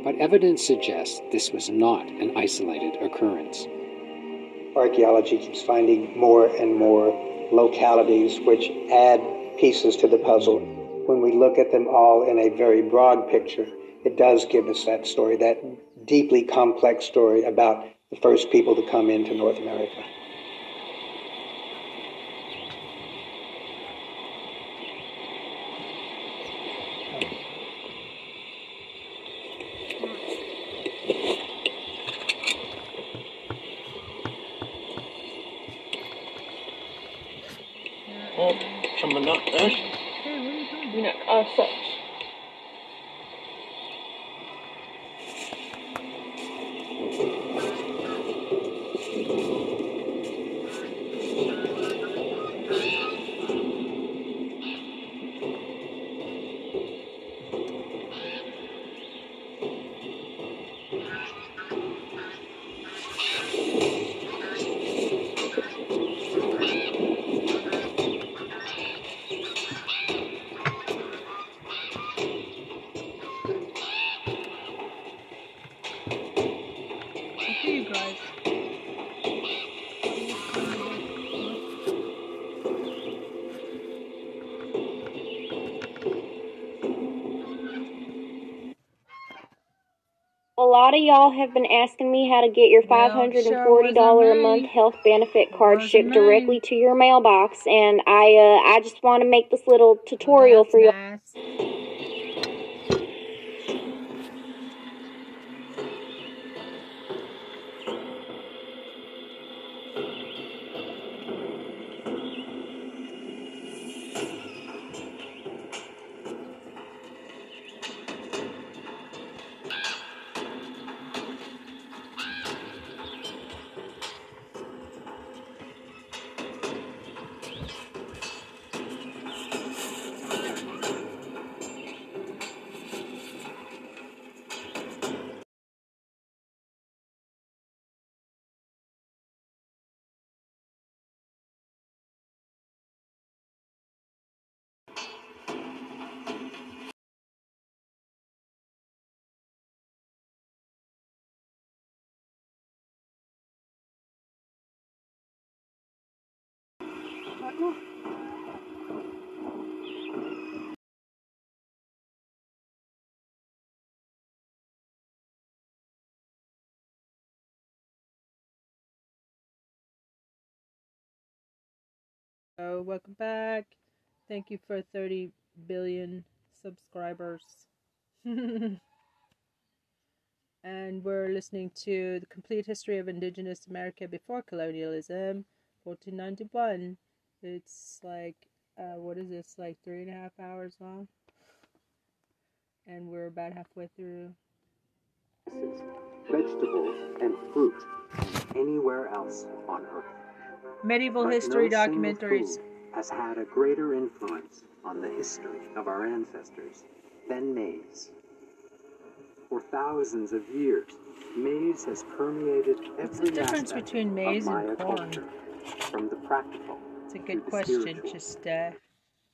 but evidence suggests this was not an isolated occurrence. Archaeology keeps finding more and more localities which add pieces to the puzzle. When we look at them all in a very broad picture, it does give us that story, that deeply complex story about the first people to come into North America. A lot of y'all have been asking me how to get your $540 a month health benefit card shipped directly to your mailbox, and I just want to make this little tutorial for y'all. Nice. So, welcome back. Thank you for 30 billion subscribers. And we're listening to The Complete History of Indigenous America Before Colonialism, 1491. It's like, what is this, like 3.5 hours long? And we're about halfway through. Vegetables and fruit anywhere else on Earth. Medieval history documentaries has had a greater influence on the history of our ancestors than maize. For thousands of years, maize has permeated every aspect of Maya culture, from the practical to the spiritual. It's a good question, just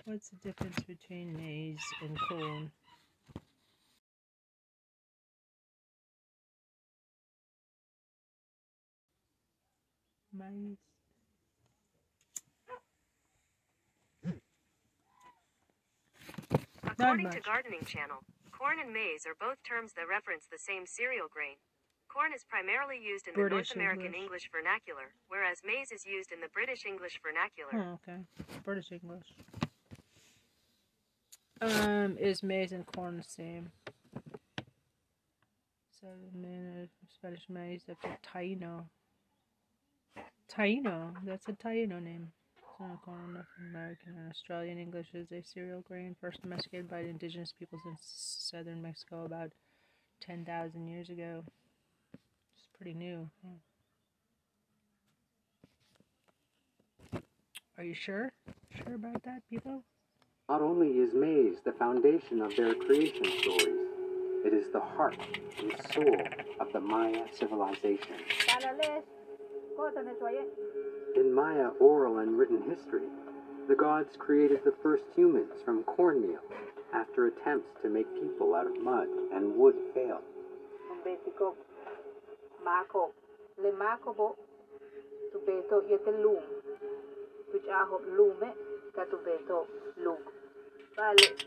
what's the difference between maize and corn? Maize. According to Gardening Channel, corn and maize are both terms that reference the same cereal grain. Corn is primarily used in the North American English vernacular, whereas maize is used in the British English vernacular. Oh, okay. British English. Is maize and corn the same? So, Spanish maize, that's a taino. Taino, that's a taino name. Corn, North American and Australian English, is a cereal grain first domesticated by the indigenous peoples in southern Mexico about 10,000 years ago. It's pretty new. Huh? Are you sure? Sure about that, people? Not only is maize the foundation of their creation stories, it is the heart and soul of the Maya civilization. In Maya oral and written history, the gods created the first humans from cornmeal after attempts to make people out of mud and wood failed. Pirates.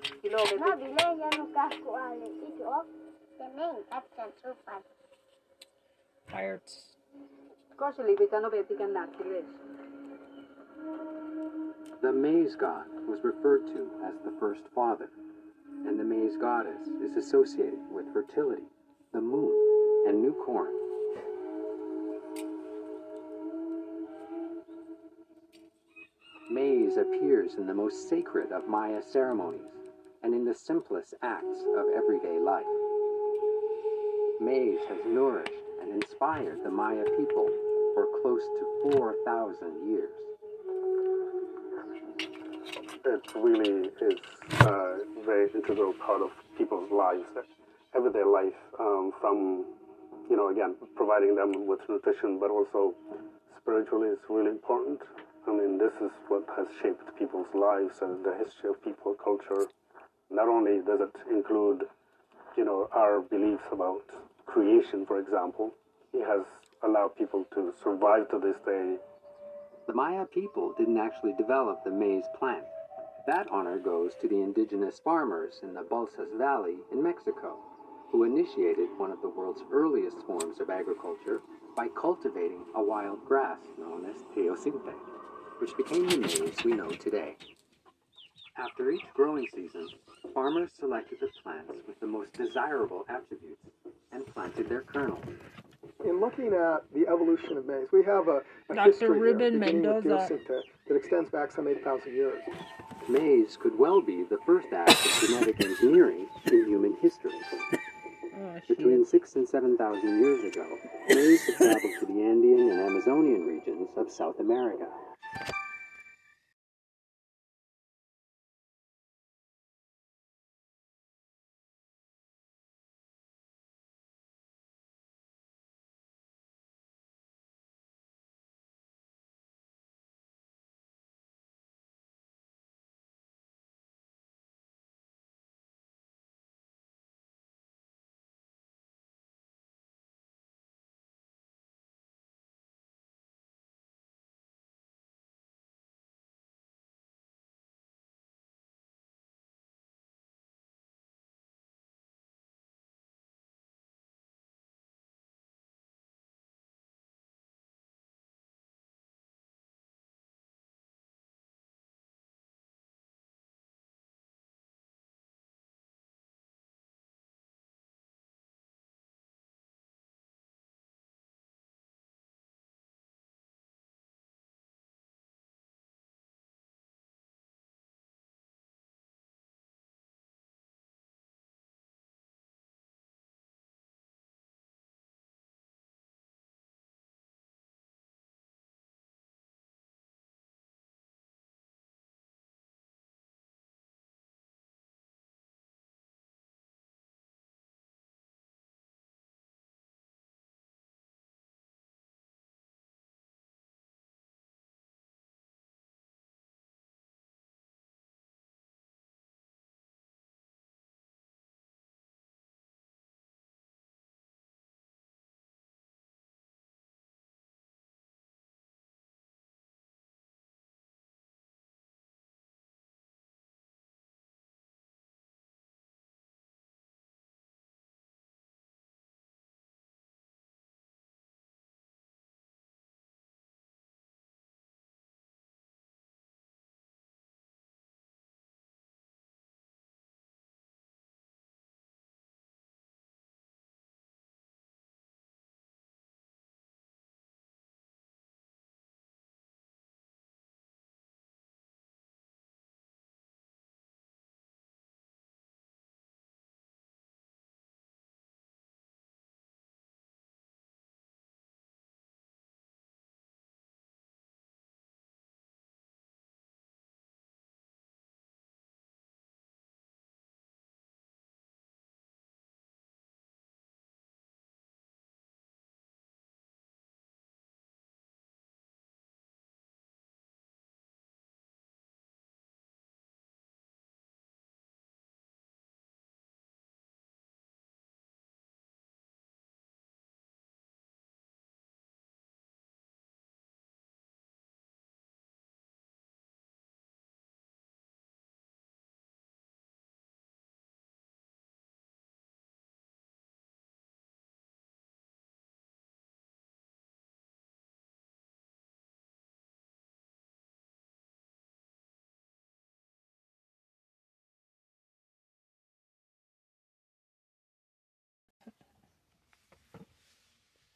The maize god was referred to as the first father, and the maize goddess is associated with fertility, the moon, and new corn. Maize appears in the most sacred of Maya ceremonies and in the simplest acts of everyday life. Maize has nourished and inspired the Maya people for close to 4,000 years. It really is a very integral part of people's lives, everyday life, from, you know, again, providing them with nutrition, but also spiritually it's really important. I mean, this is what has shaped people's lives and the history of people, culture. Not only does it include, you know, our beliefs about creation, for example, it has allowed people to survive to this day. The Maya people didn't actually develop the maize plant. That honor goes to the indigenous farmers in the Balsas Valley in Mexico, who initiated one of the world's earliest forms of agriculture by cultivating a wild grass known as teosinte, which became the maize we know today. After each growing season, farmers selected the plants with the most desirable attributes and planted their kernels. In looking at the evolution of maize, we have a history here, beginning with teosinte, that extends back some 8,000 years. Maize could well be the first act of genetic engineering in human history. Between 6,000 and 7,000 years ago, maize had traveled to the Andean and Amazonian regions of South America.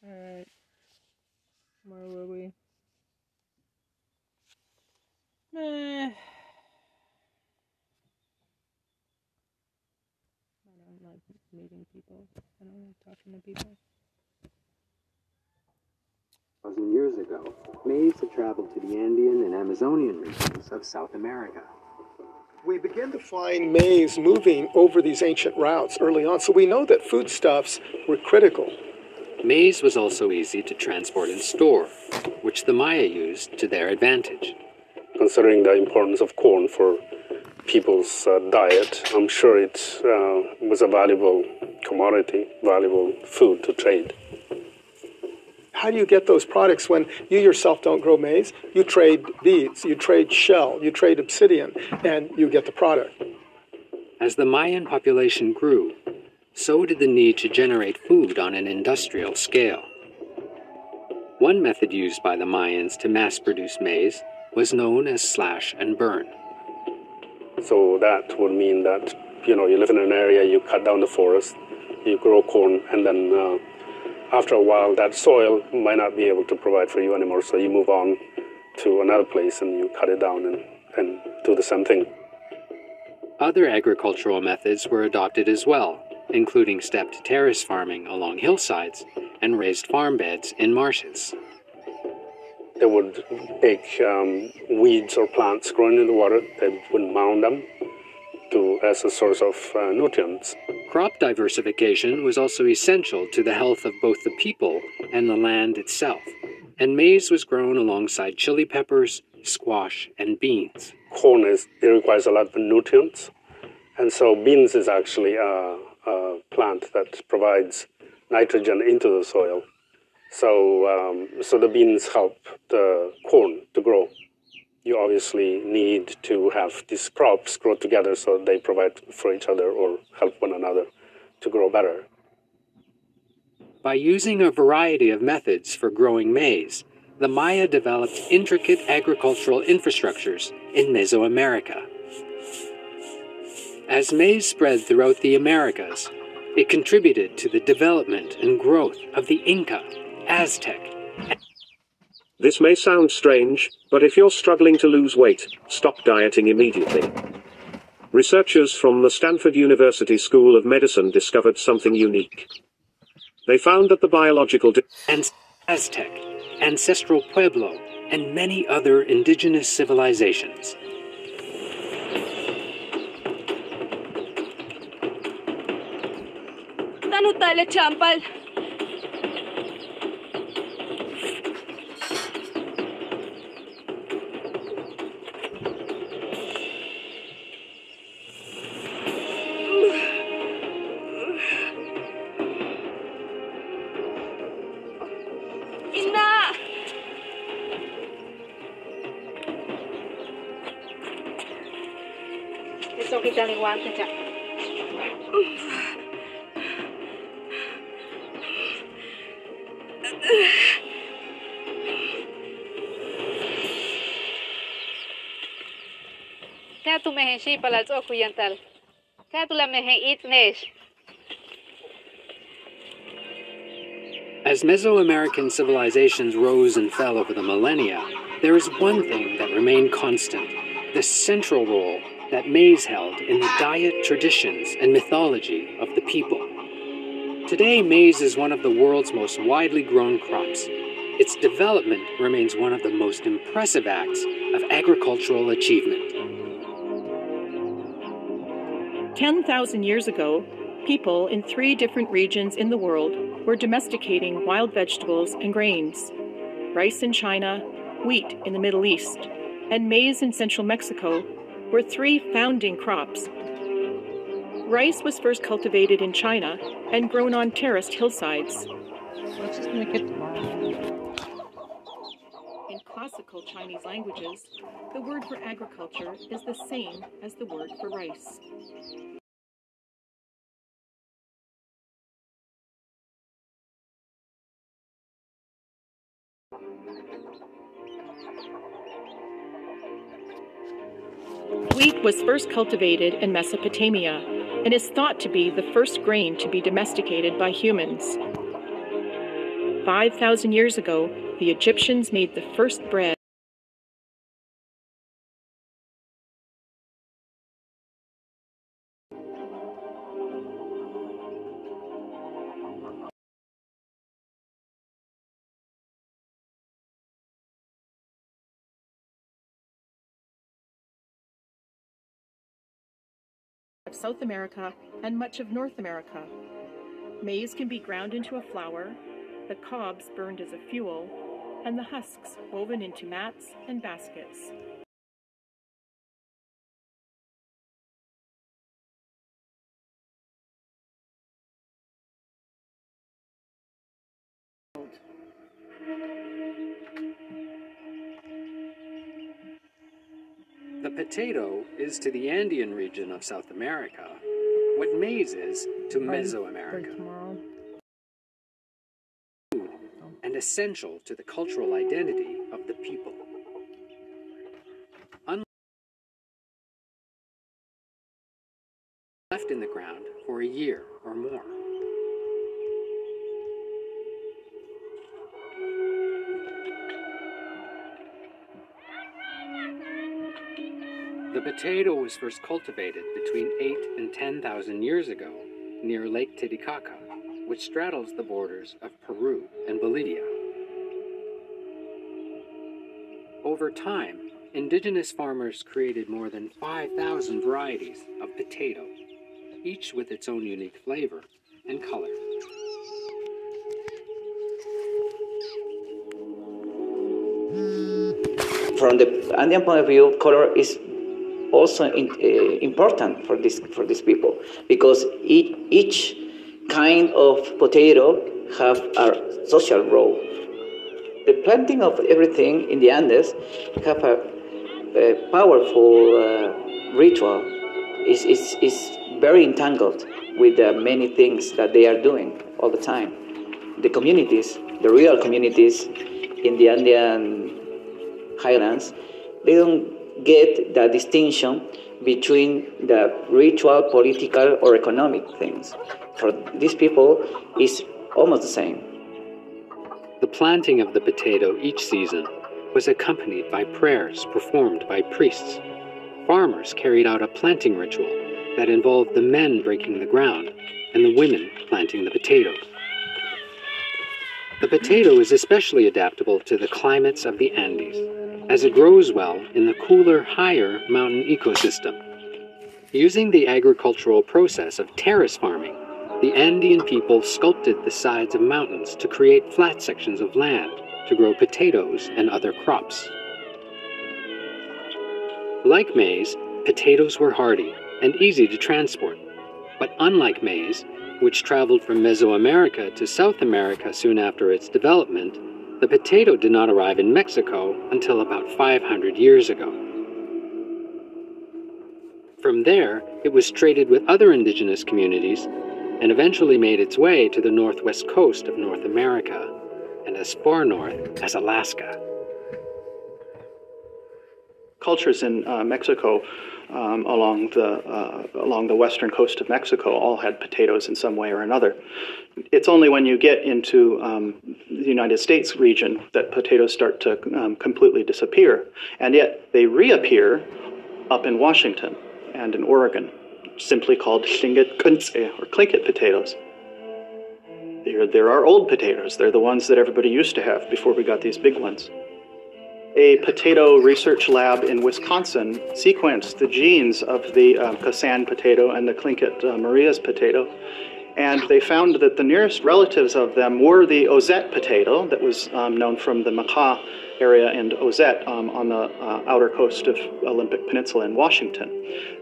Alright. Where were we? Meh. I don't like meeting people. I don't like talking to people. 1,000 years ago, maize had traveled to the Andean and Amazonian regions of South America. We begin to find maize moving over these ancient routes early on, so we know that foodstuffs were critical. Maize was also easy to transport and store, which the Maya used to their advantage. Considering the importance of corn for people's diet, I'm sure it was a valuable commodity, valuable food to trade. How do you get those products when you yourself don't grow maize? You trade beads, you trade shell, you trade obsidian, and you get the product. As the Mayan population grew, so did the need to generate food on an industrial scale. One method used by the Mayans to mass-produce maize was known as slash and burn. So that would mean that, you know, you live in an area, you cut down the forest, you grow corn, and then after a while, that soil might not be able to provide for you anymore, so you move on to another place and you cut it down and do the same thing. Other agricultural methods were adopted as well, including stepped terrace farming along hillsides and raised farm beds in marshes. They would take weeds or plants growing in the water, they would mound them as a source of nutrients. Crop diversification was also essential to the health of both the people and the land itself, and maize was grown alongside chili peppers, squash, and beans. Corn requires a lot of nutrients, and so beans is actually a plant that provides nitrogen into the soil. So the beans help the corn to grow. You obviously need to have these crops grow together so they provide for each other or help one another to grow better. By using a variety of methods for growing maize, the Maya developed intricate agricultural infrastructures in Mesoamerica. As maize spread throughout the Americas, it contributed to the development and growth of the Inca, Aztec. This may sound strange, but if you're struggling to lose weight, stop dieting immediately. Researchers from the Stanford University School of Medicine discovered something unique. They found that the biological Aztec, ancestral Pueblo, and many other indigenous civilizations As Mesoamerican civilizations rose and fell over the millennia, there is one thing that remained constant: the central role that maize held in the diet, traditions, and mythology of the people. Today, maize is one of the world's most widely grown crops. Its development remains one of the most impressive acts of agricultural achievement. 10,000 years ago, people in 3 different regions in the world were domesticating wild vegetables and grains: rice in China, wheat in the Middle East, and maize in central Mexico, were 3 founding crops. Rice was first cultivated in China and grown on terraced hillsides. In classical Chinese languages, the word for agriculture is the same as the word for rice. Wheat was first cultivated in Mesopotamia and is thought to be the first grain to be domesticated by humans. 5,000 years ago, the Egyptians made the first bread. Of South America and much of North America. Maize can be ground into a flour, the cobs burned as a fuel, and the husks woven into mats and baskets. The potato is to the Andean region of South America what maize is to Mesoamerica. Food, and essential to the cultural identity of the people. Left in the ground for a year or more. The potato was first cultivated between 8,000 and 10,000 years ago near Lake Titicaca, which straddles the borders of Peru and Bolivia. Over time, indigenous farmers created more than 5,000 varieties of potato, each with its own unique flavor and color. From the Andean point of view, color is also important for these people, because each kind of potato have a social role. The planting of everything in the Andes have a powerful ritual. It's very entangled with the many things that they are doing all the time. The communities, the real communities in the Andean highlands, they don't get the distinction between the ritual, political, or economic things. For these people, it's almost the same. The planting of the potato each season was accompanied by prayers performed by priests. Farmers carried out a planting ritual that involved the men breaking the ground and the women planting the potato. The potato is especially adaptable to the climates of the Andes, as it grows well in the cooler, higher mountain ecosystem. Using the agricultural process of terrace farming, the Andean people sculpted the sides of mountains to create flat sections of land to grow potatoes and other crops. Like maize, potatoes were hardy and easy to transport. But unlike maize, which traveled from Mesoamerica to South America soon after its development, the potato did not arrive in Mexico until about 500 years ago. From there, it was traded with other indigenous communities and eventually made its way to the northwest coast of North America and as far north as Alaska. Cultures in Mexico along the western coast of Mexico all had potatoes in some way or another. It's only when you get into the United States region that potatoes start to completely disappear, and yet they reappear up in Washington and in Oregon, simply called chlingit or clinket potatoes. There are old potatoes. They're the ones that everybody used to have before we got these big ones. A potato research lab in Wisconsin sequenced the genes of the Cassan potato and the Clinket Maria's potato, and they found that the nearest relatives of them were the Ozette potato that was known from the Macaw area in Ozette on the outer coast of Olympic Peninsula in Washington.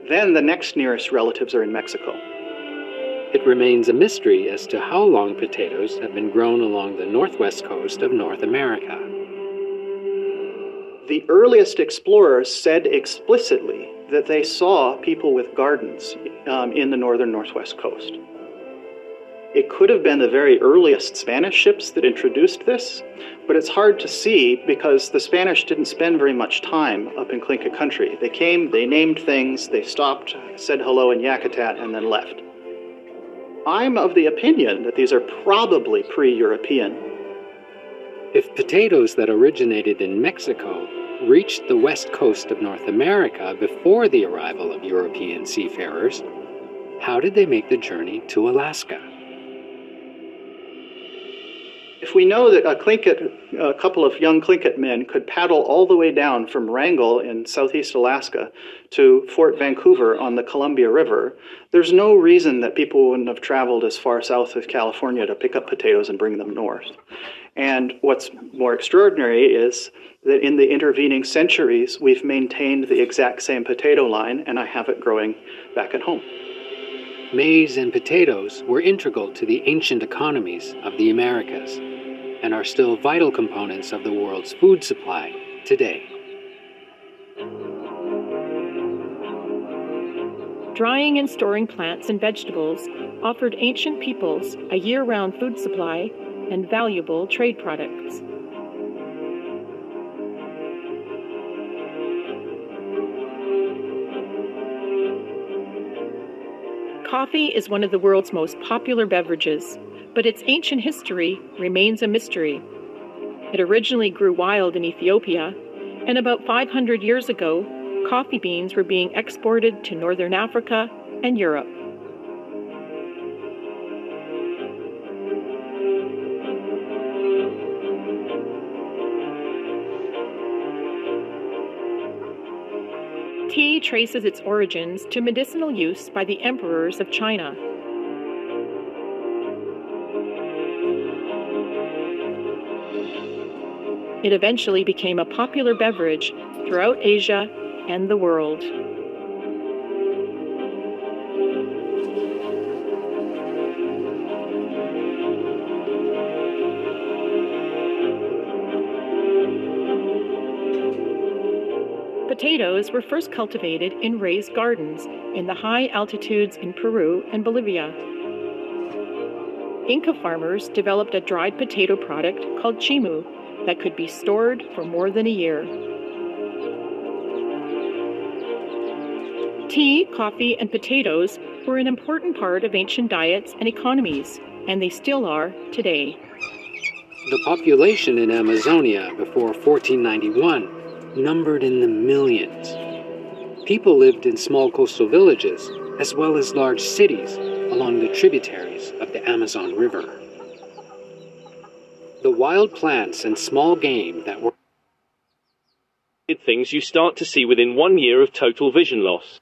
Then the next nearest relatives are in Mexico. It remains a mystery as to how long potatoes have been grown along the northwest coast of North America. The earliest explorers said explicitly that they saw people with gardens in the northern northwest coast. It could have been the very earliest Spanish ships that introduced this, but it's hard to see because the Spanish didn't spend very much time up in Clinket country. They came, they named things, they stopped, said hello in Yakutat, and then left. I'm of the opinion that these are probably pre-European. If potatoes that originated in Mexico reached the west coast of North America before the arrival of European seafarers, how did they make the journey to Alaska? If we know that a couple of young Tlingit men could paddle all the way down from Wrangell in southeast Alaska to Fort Vancouver on the Columbia River, there's no reason that people wouldn't have traveled as far south as California to pick up potatoes and bring them north. And what's more extraordinary is that in the intervening centuries, we've maintained the exact same potato line, and I have it growing back at home. Maize and potatoes were integral to the ancient economies of the Americas and are still vital components of the world's food supply today. Drying and storing plants and vegetables offered ancient peoples a year-round food supply and valuable trade products. Coffee is one of the world's most popular beverages, but its ancient history remains a mystery. It originally grew wild in Ethiopia, and about 500 years ago, coffee beans were being exported to northern Africa and Europe. Tea traces its origins to medicinal use by the emperors of China. It eventually became a popular beverage throughout Asia and the world. Potatoes were first cultivated in raised gardens in the high altitudes in Peru and Bolivia. Inca farmers developed a dried potato product called chimu that could be stored for more than a year. Tea, coffee, and potatoes were an important part of ancient diets and economies, and they still are today. The population in Amazonia before 1491 numbered in the millions. People lived in small coastal villages as well as large cities along the tributaries of the Amazon River. The wild plants and small game that were things you start to see within 1 year of total vision loss.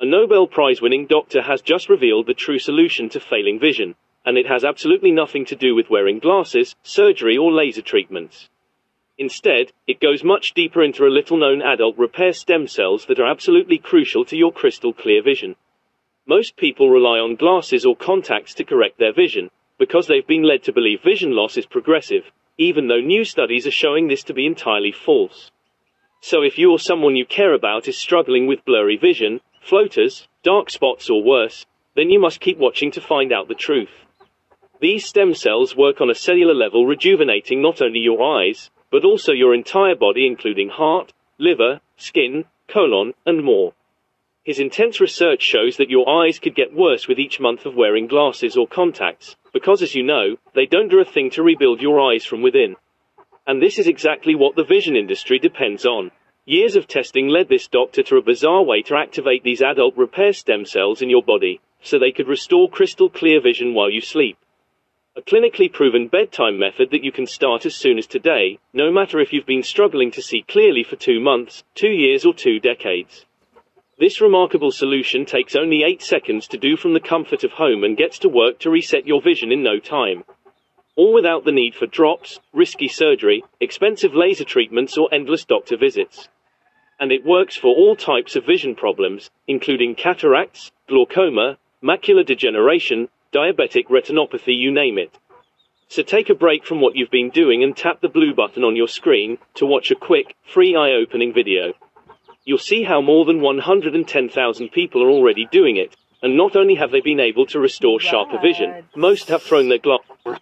A Nobel Prize-winning doctor has just revealed the true solution to failing vision, and it has absolutely nothing to do with wearing glasses, surgery, or laser treatments. Instead, it goes much deeper into a little-known adult repair stem cells that are absolutely crucial to your crystal-clear vision. Most people rely on glasses or contacts to correct their vision, because they've been led to believe vision loss is progressive, even though new studies are showing this to be entirely false. So if you or someone you care about is struggling with blurry vision, floaters, dark spots or worse, then you must keep watching to find out the truth. These stem cells work on a cellular level, rejuvenating not only your eyes, but also your entire body, including heart, liver, skin, colon, and more. His intense research shows that your eyes could get worse with each month of wearing glasses or contacts, because as you know, they don't do a thing to rebuild your eyes from within. And this is exactly what the vision industry depends on. Years of testing led this doctor to a bizarre way to activate these adult repair stem cells in your body, so they could restore crystal clear vision while you sleep. A clinically proven bedtime method that you can start as soon as today, no matter if you've been struggling to see clearly for 2 months, 2 years, or 2 decades. This remarkable solution takes only 8 seconds to do from the comfort of home and gets to work to reset your vision in no time. All without the need for drops, risky surgery, expensive laser treatments, or endless doctor visits. And it works for all types of vision problems, including cataracts, glaucoma, macular degeneration, diabetic retinopathy, you name it. So take a break from what you've been doing and tap the blue button on your screen to watch a quick, free eye-opening video. You'll see how more than 110,000 people are already doing it, and not only have they been able to restore sharper vision, most have thrown their glasses.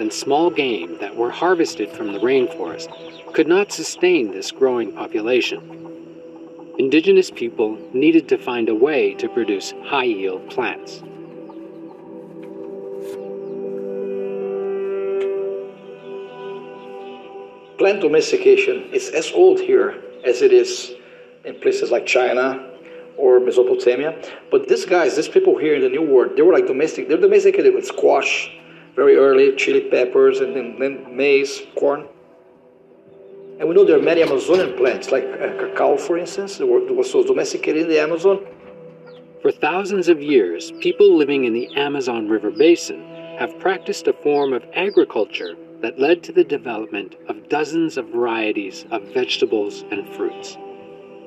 And small game that were harvested from the rainforest could not sustain this growing population. Indigenous people needed to find a way to produce high-yield plants. Plant domestication is as old here as it is in places like China or Mesopotamia. But these guys, these people here in the New World, they were like domestic. They're domesticated with squash very early, chili peppers, and then maize, corn. And we know there are many Amazonian plants, like cacao, for instance, that was so domesticated in the Amazon. For thousands of years, people living in the Amazon River Basin have practiced a form of agriculture that led to the development of dozens of varieties of vegetables and fruits.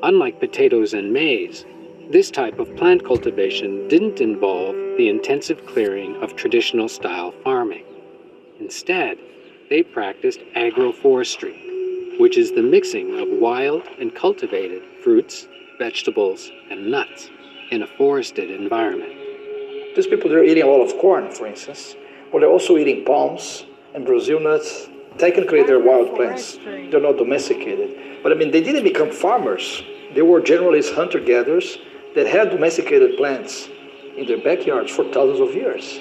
Unlike potatoes and maize, this type of plant cultivation didn't involve the intensive clearing of traditional style farming. Instead, they practiced agroforestry, which is the mixing of wild and cultivated fruits, vegetables, and nuts in a forested environment. These people, they're eating a lot of corn, for instance, but they're also eating palms and Brazil nuts. Technically, they're wild plants. They're not domesticated. But I mean, they didn't become farmers. They were generalist hunter-gatherers that had domesticated plants in their backyards for thousands of years.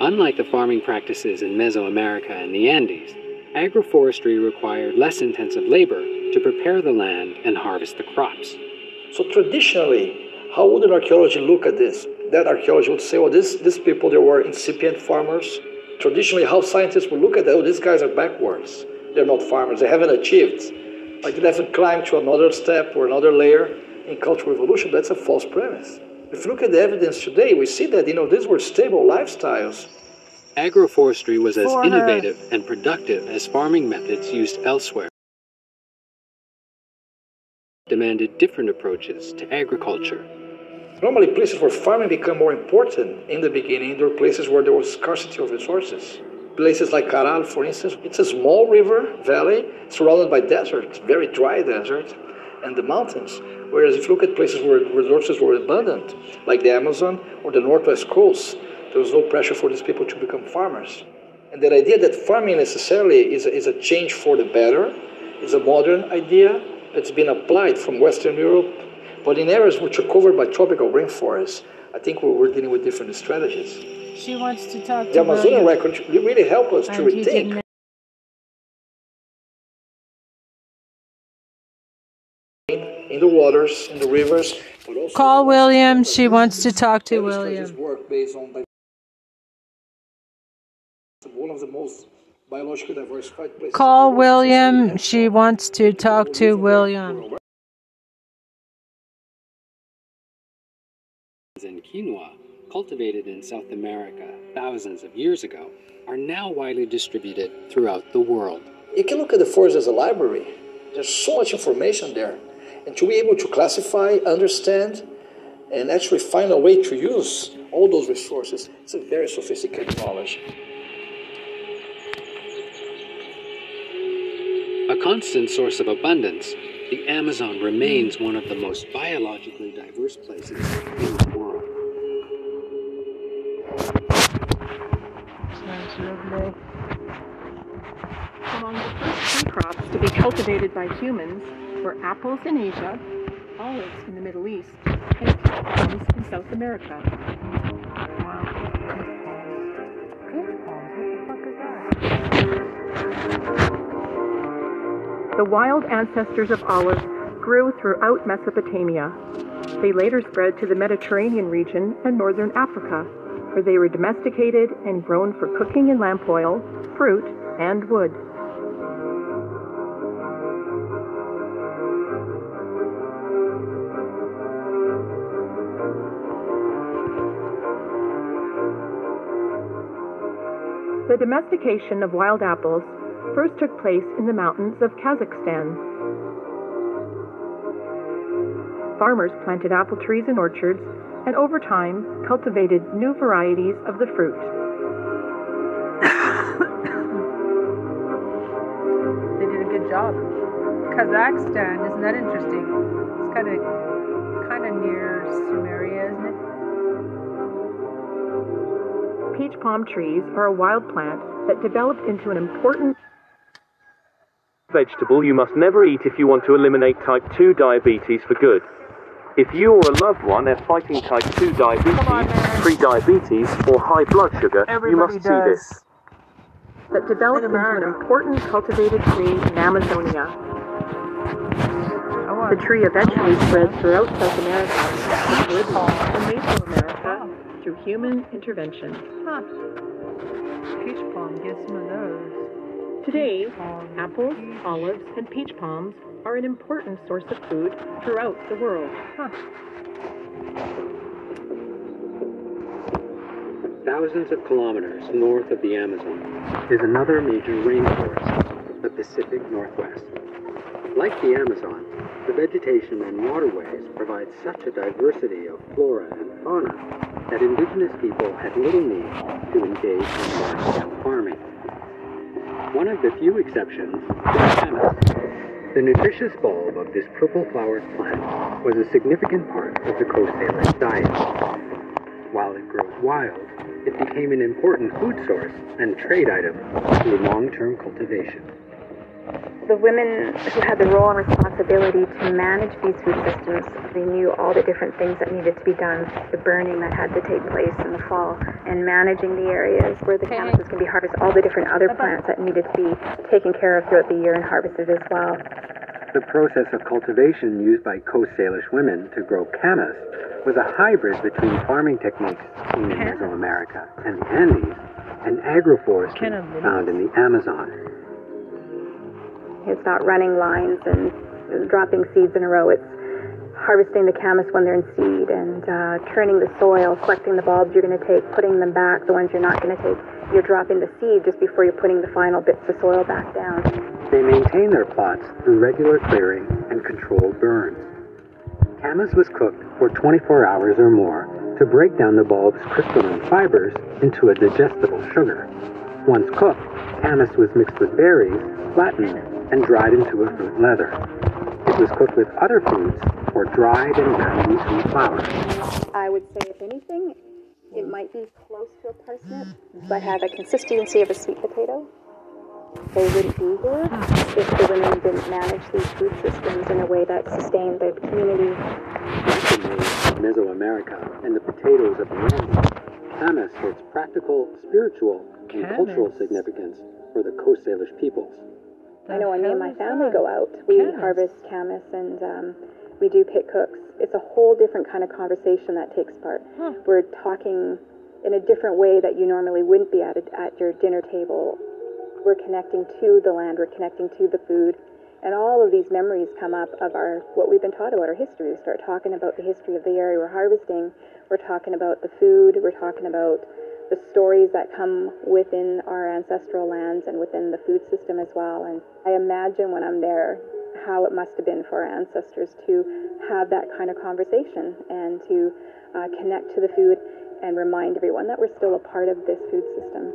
Unlike the farming practices in Mesoamerica and the Andes, agroforestry required less intensive labor to prepare the land and harvest the crops. So traditionally, how would an archaeology look at this? That archaeology would say, oh, these people, they were incipient farmers. Traditionally, how scientists would look at that, oh, these guys are backwards. They're not farmers. They haven't achieved. Like they haven't climbed to another step or another layer in cultural evolution. That's a false premise. If you look at the evidence today, we see that, these were stable lifestyles. Agroforestry was as innovative and productive as farming methods used elsewhere. Demanded different approaches to agriculture. Normally, places where farming became more important in the beginning, there were places where there was scarcity of resources. Places like Caral, for instance, it's a small river valley surrounded by desert, very dry desert, and the mountains. Whereas if you look at places where resources were abundant, like the Amazon or the Northwest Coast, there was no pressure for these people to become farmers. And that idea that farming necessarily is a change for the better is a modern idea that's been applied from Western Europe. But in areas which are covered by tropical rainforests, I think we're dealing with different strategies. She wants to talk to the Amazonian record really help us to rethink. In the waters, in the rivers. But also call William. She wants to talk to William. Work based on one of the most biologically diversified places. Call William. She wants to talk to William. And quinoa, cultivated in South America thousands of years ago, are now widely distributed throughout the world. You can look at the forest as a library. There's so much information there. And to be able to classify, understand, and actually find a way to use all those resources, it's a very sophisticated knowledge. A constant source of abundance, the Amazon remains one of the most biologically diverse places in the world. Sounds lovely. Among the first food crops to be cultivated by humans were apples in Asia, olives in the Middle East, and plums in South America. The wild ancestors of olives grew throughout Mesopotamia. They later spread to the Mediterranean region and northern Africa, where they were domesticated and grown for cooking in lamp oil, fruit, and wood. The domestication of wild apples first took place in the mountains of Kazakhstan. Farmers planted apple trees and orchards, and over time cultivated new varieties of the fruit. They did a good job. Kazakhstan, isn't that interesting? It's kind of near Siberia, isn't it? Peach palm trees are a wild plant that developed into an important vegetable you must never eat if you want to eliminate type 2 diabetes for good. If you or a loved one are fighting type 2 diabetes, pre-diabetes, or high blood sugar, you must see this. that developed into an important cultivated tree in Amazonia. The tree eventually spread throughout South America, Bolivia, and Mesoamerica through human intervention. Peach palm gives me those. Today, apples, olives, and peach palms are an important source of food throughout the world. Thousands of kilometers north of the Amazon is another major rainforest, the Pacific Northwest. Like the Amazon, the vegetation and waterways provide such a diversity of flora and fauna that indigenous people had little need to engage in large-scale farming. One of the few exceptions is camas. The nutritious bulb of this purple-flowered plant was a significant part of the Coast Salish diet. While it grows wild, it became an important food source and trade item through long-term cultivation. The women who had the role and responsibility to manage these food systems, they knew all the different things that needed to be done, the burning that had to take place in the fall, and managing the areas where the camas was going to be harvested, all the different other plants that needed to be taken care of throughout the year and harvested as well. The process of cultivation used by Coast Salish women to grow camas was a hybrid between farming techniques seen in Mesoamerica and the Andes and agroforestry found in the Amazon. It's not running lines and dropping seeds in a row. It's harvesting the camas when they're in seed and turning the soil, collecting the bulbs you're going to take, putting them back, the ones you're not going to take. You're dropping the seed just before you're putting the final bits of soil back down. They maintain their plots through regular clearing and controlled burns. Camas was cooked for 24 hours or more to break down the bulb's crystalline fibers into a digestible sugar. Once cooked, camas was mixed with berries, flattened, and dried into a fruit leather. It was cooked with other foods or dried and ground into flour. I would say, if anything, it might be close to a parsnip, but have a consistency of a sweet potato. They wouldn't be here if the women didn't manage these food systems in a way that sustained the community. In Mesoamerica and the potatoes of the Andes, camas for its practical, spiritual, and cultural significance for the Coast Salish peoples. I know when me and my family go out, we harvest camas and we do pit cooks. It's a whole different kind of conversation that takes part. We're talking in a different way that you normally wouldn't be at your dinner table. We're connecting to the land, we're connecting to the food, and all of these memories come up of what we've been taught about our history. We start talking about the history of the area we're harvesting, we're talking about the food, we're talking about the stories that come within our ancestral lands and within the food system as well. And I imagine when I'm there how it must have been for our ancestors to have that kind of conversation and to connect to the food and remind everyone that we're still a part of this food system.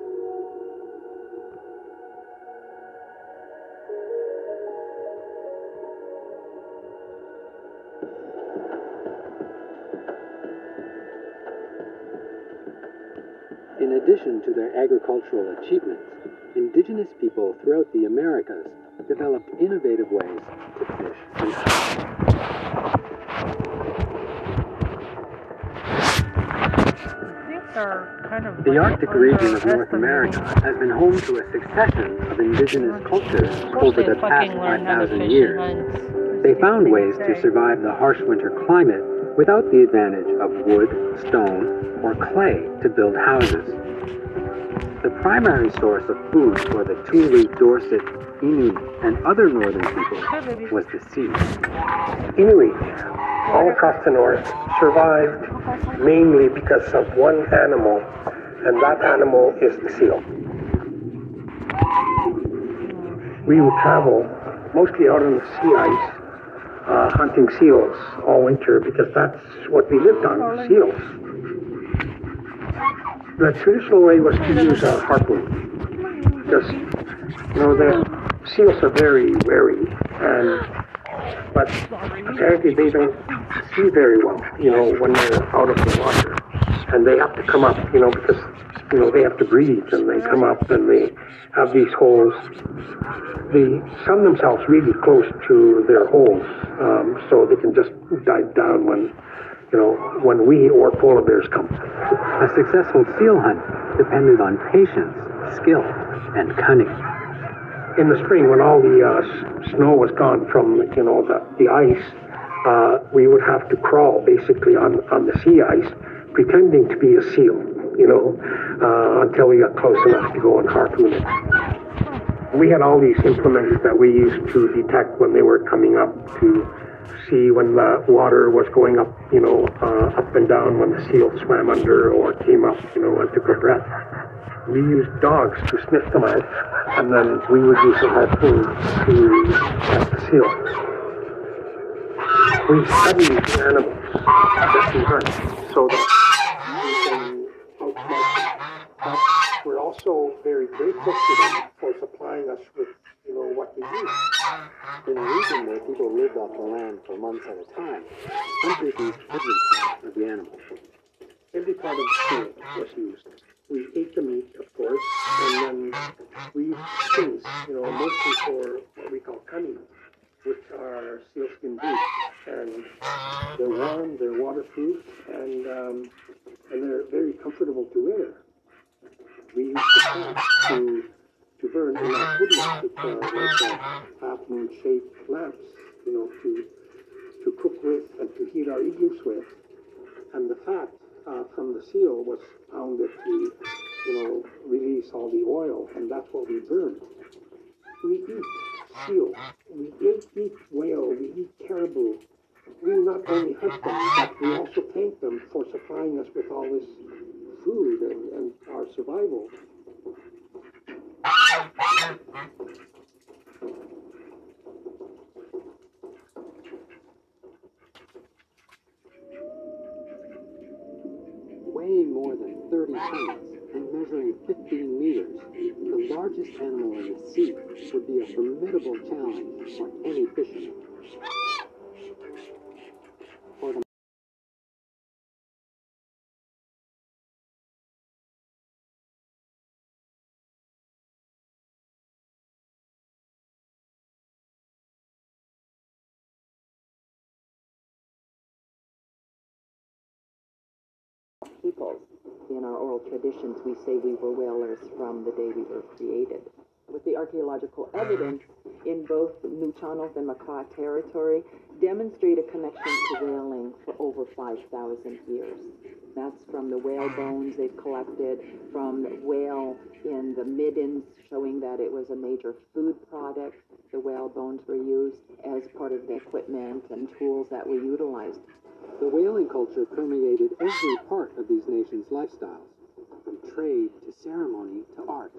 In addition to their agricultural achievements, indigenous people throughout the Americas developed innovative ways to fish and hunt. The Arctic region of North America has been home to a succession of indigenous cultures over the past 5,000 years. They found ways to survive the harsh winter climate without the advantage of wood, stone, or clay to build houses. The primary source of food for the Thule, Dorset, Inuit, and other northern peoples was the sea. Inuit, all across the north, survived mainly because of one animal, and that animal is the seal. We would travel mostly out on the sea ice, hunting seals all winter because that's what we lived on, seals. The traditional way was to use a harpoon. Just, the seals are very wary, but apparently they don't see very well, when they're out of the water. And they have to come up, because, they have to breathe, and they come up and they have these holes. They sun themselves really close to their holes, so they can just dive down when, when we or polar bears come. A successful seal hunt depended on patience, skill, and cunning. In the spring, when all the snow was gone from, you know, the ice, we would have to crawl basically on the sea ice, pretending to be a seal, you know, until we got close enough to go and harpoon it. We had all these implements that we used to detect when they were coming up, to see when the water was going up, you know, up and down, when the seal swam under or came up, you know, and took a breath. We used dogs to sniff them out, and then we would use a harpoon to catch the seal. We study these animals that we hunt so that we can outsmart them. We're also very grateful to them for supplying us with, you know, what we use. In a region where people lived off the land for months at a time, hunters used every part of the animal. Every part of the skin was used. We ate the meat, of course, and then we used skins, you know, mostly for what we call cunning, which are sealskin boots. And they're warm, they're waterproof, and they're very comfortable to wear. We used the fat to burn in our woodwork with like half-moon-shaped lamps, you know, to cook with and to heat our igloos with. And the fat from the seal was pounded to, you know, release all the oil, and that's what we burned. We eat seal, we eat whale, we eat caribou. We not only hunt them, but we also thank them for supplying us with all this food and our survival. Weighing more than 30 tons and measuring 15 meters, the largest animal in the sea would be a formidable challenge for any fisherman. In our oral traditions, we say we were whalers from the day we were created. With the archaeological evidence in both New Channels and Makah territory, demonstrate a connection to whaling for over 5,000 years. That's from the whale bones they've collected, from whale in the middens, showing that it was a major food product. The whale bones were used as part of the equipment and tools that were utilized. The whaling culture permeated every part of these nations' lifestyles, from trade to ceremony to art.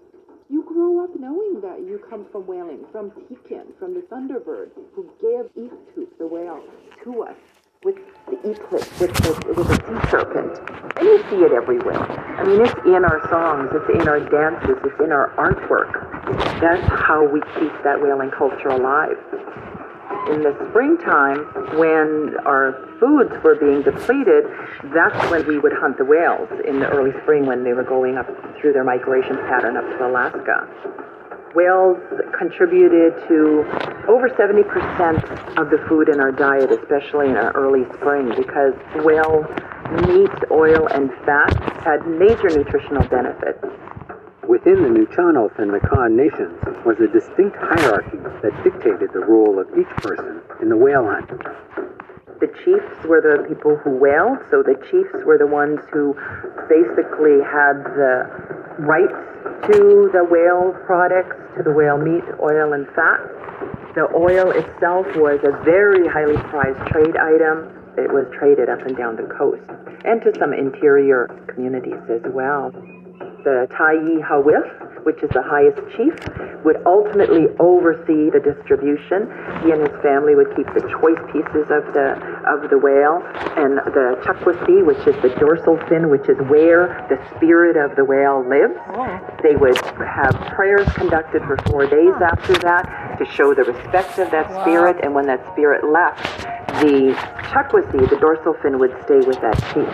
You grow up knowing that you come from whaling, from Pekin, from the thunderbird, who gave Iqtuk, the whale, to us, with the eaglet, with the sea serpent. And you see it everywhere. I mean, it's in our songs, it's in our dances, it's in our artwork. That's how we keep that whaling culture alive. In the springtime, when our foods were being depleted, that's when we would hunt the whales, in the early spring when they were going up through their migration pattern up to Alaska. Whales contributed to over 70% of the food in our diet, especially in our early spring, because whale meat, oil, and fat had major nutritional benefits. Within the Nuchanos and Makah nations was a distinct hierarchy that dictated the role of each person in the whale hunt. The chiefs were the people who whaled, so the chiefs were the ones who basically had the rights to the whale products, to the whale meat, oil, and fat. The oil itself was a very highly prized trade item. It was traded up and down the coast, and to some interior communities as well. The Taiyi Hawif, which is the highest chief, would ultimately oversee the distribution. He and his family would keep the choice pieces of the whale, and the Chakwasi, which is the dorsal fin, which is where the spirit of the whale lives. They would have prayers conducted for 4 days after that to show the respect of that spirit, and when that spirit left, the Chakwasi, the dorsal fin, would stay with that chief.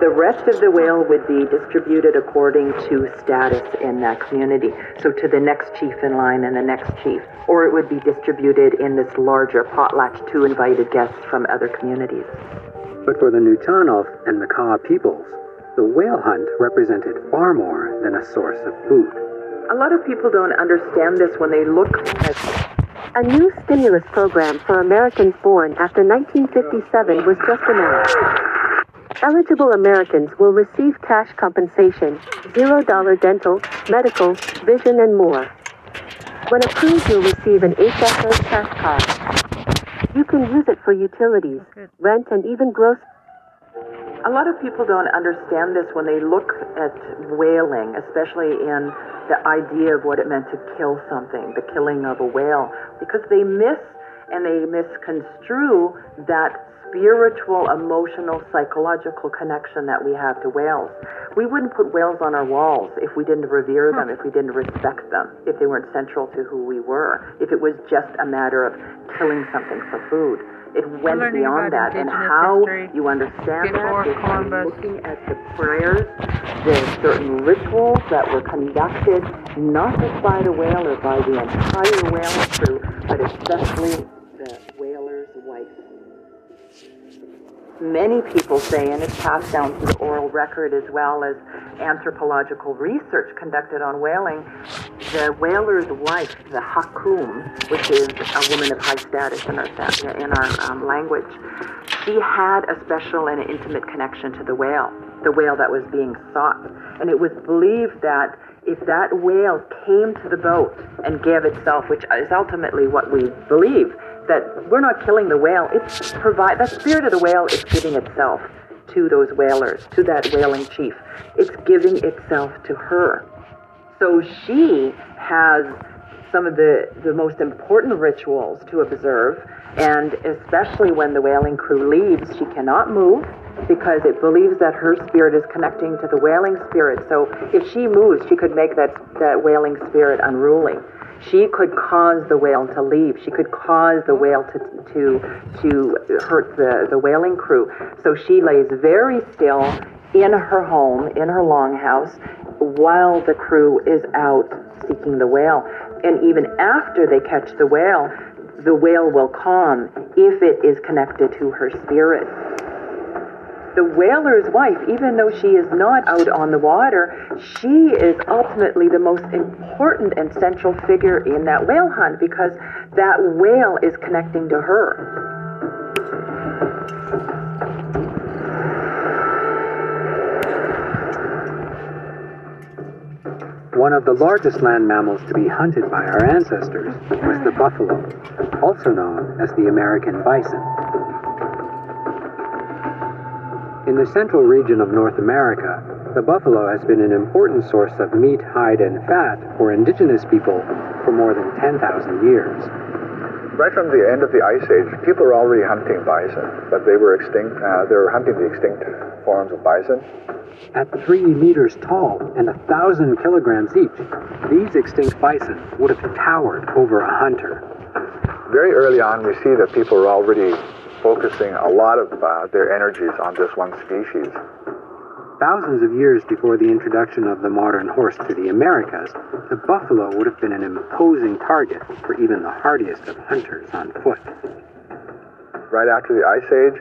The rest of the whale would be distributed according to status in that community. So to the next chief in line and the next chief. Or it would be distributed in this larger potlatch to invited guests from other communities. But for the Nutanov and Makah peoples, the whale hunt represented far more than a source of food. A lot of people don't understand this when they look at a new stimulus program for Americans born after 1957 was just announced. Eligible Americans will receive cash compensation, $0 dental, medical, vision, and more. When approved, you'll receive an HSA cash card. You can use it for utilities, rent, and even groceries. A lot of people don't understand this when they look at whaling, especially in the idea of what it meant to kill something, the killing of a whale, because they miss and they misconstrue that spiritual, emotional, psychological connection that we have to whales. We wouldn't put whales on our walls if we didn't revere them, if we didn't respect them, if they weren't central to who we were, if it was just a matter of killing something for food. It went beyond that, and how you understand that is by looking at the prayers, the certain rituals that were conducted, not just by the whale or by the entire whale crew, but especially the whaler's wife. Many people say, and it's passed down through the oral record as well as anthropological research conducted on whaling, the whaler's wife, the hakum, which is a woman of high status in our language, she had a special and intimate connection to the whale that was being sought. And it was believed that if that whale came to the boat and gave itself, which is ultimately what we believe, that we're not killing the whale, the spirit of the whale is giving itself to those whalers, to that whaling chief. It's giving itself to her. So she has some of the most important rituals to observe, and especially when the whaling crew leaves, she cannot move because it believes that her spirit is connecting to the whaling spirit. So if she moves, she could make that whaling spirit unruly. She could cause the whale to leave. She could cause the whale to hurt the whaling crew. So she lays very still in her home, in her longhouse, while the crew is out seeking the whale. And even after they catch the whale will calm if it is connected to her spirit. The whaler's wife, even though she is not out on the water, she is ultimately the most important and central figure in that whale hunt because that whale is connecting to her. One of the largest land mammals to be hunted by our ancestors was the buffalo, also known as the American bison. In the central region of North America, the buffalo has been an important source of meat, hide, and fat for indigenous people for more than 10,000 years. Right from the end of the Ice Age, people were already hunting bison, but they were extinct. They were hunting the extinct forms of bison. At 3 meters tall and 1,000 kilograms each, these extinct bison would have towered over a hunter. Very early on, we see that people were already focusing a lot of their energies on this one species. Thousands of years before the introduction of the modern horse to the Americas, the buffalo would have been an imposing target for even the hardiest of hunters on foot. Right after the Ice Age,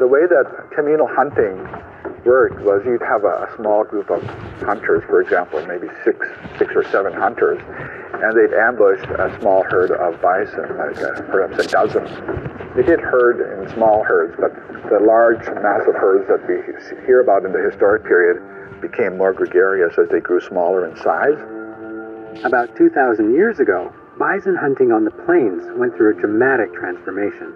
the way that communal hunting worked was you'd have a small group of hunters, for example, maybe six or seven hunters, and they'd ambush a small herd of bison, like perhaps a dozen. They did herd in small herds, but the large, massive herds that we hear about in the historic period became more gregarious as they grew smaller in size. About 2,000 years ago, bison hunting on the plains went through a dramatic transformation.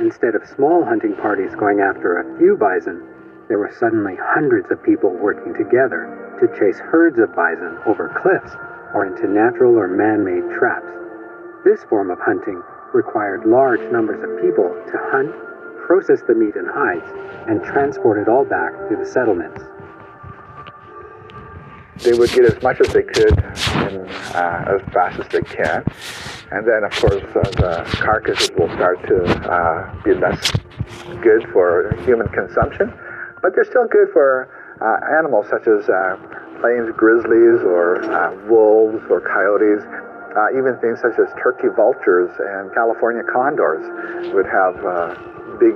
Instead of small hunting parties going after a few bison, there were suddenly hundreds of people working together to chase herds of bison over cliffs or into natural or man-made traps. This form of hunting required large numbers of people to hunt, process the meat and hides, and transport it all back to the settlements. They would get as much as they could in, as fast as they can. And then, of course, the carcasses will start to be less good for human consumption. But they're still good for animals such as plains grizzlies or wolves or coyotes. Even things such as turkey vultures and California condors would have big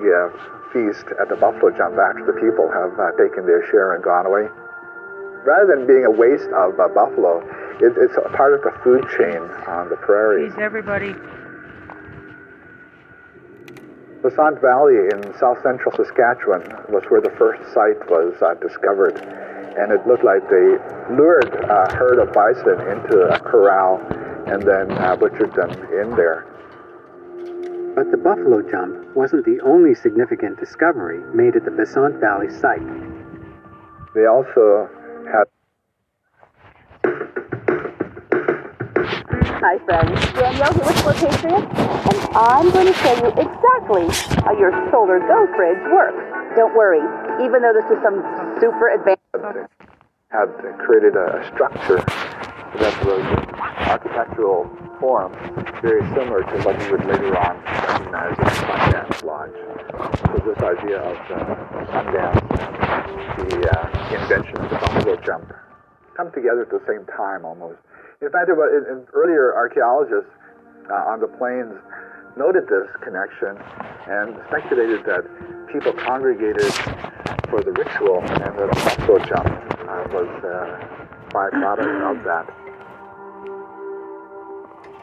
feast at the buffalo jump after the people have taken their share and gone away. rather than being a waste of buffalo, it's a part of the food chain on the prairies. Please, everybody. The Sound Valley in south-central Saskatchewan was where the first site was discovered, and it looked like they lured a herd of bison into a corral and then butchered them in there. But the buffalo jump wasn't the only significant discovery made at the Besant Valley site. They also had... Hi friends, Danielle here with Four Patriots, and I'm going to show you exactly how your solar go fridge works. Don't worry, even though this is some super advanced... ...had created a structure that was an architectural form very similar to what you would later on recognize as the Sundance Lodge. So this idea of Sundance and the invention of the buffalo jump come together at the same time almost. In fact, earlier archaeologists on the plains noted this connection and speculated that people congregated for the ritual and that the buffalo jump was a byproduct of that.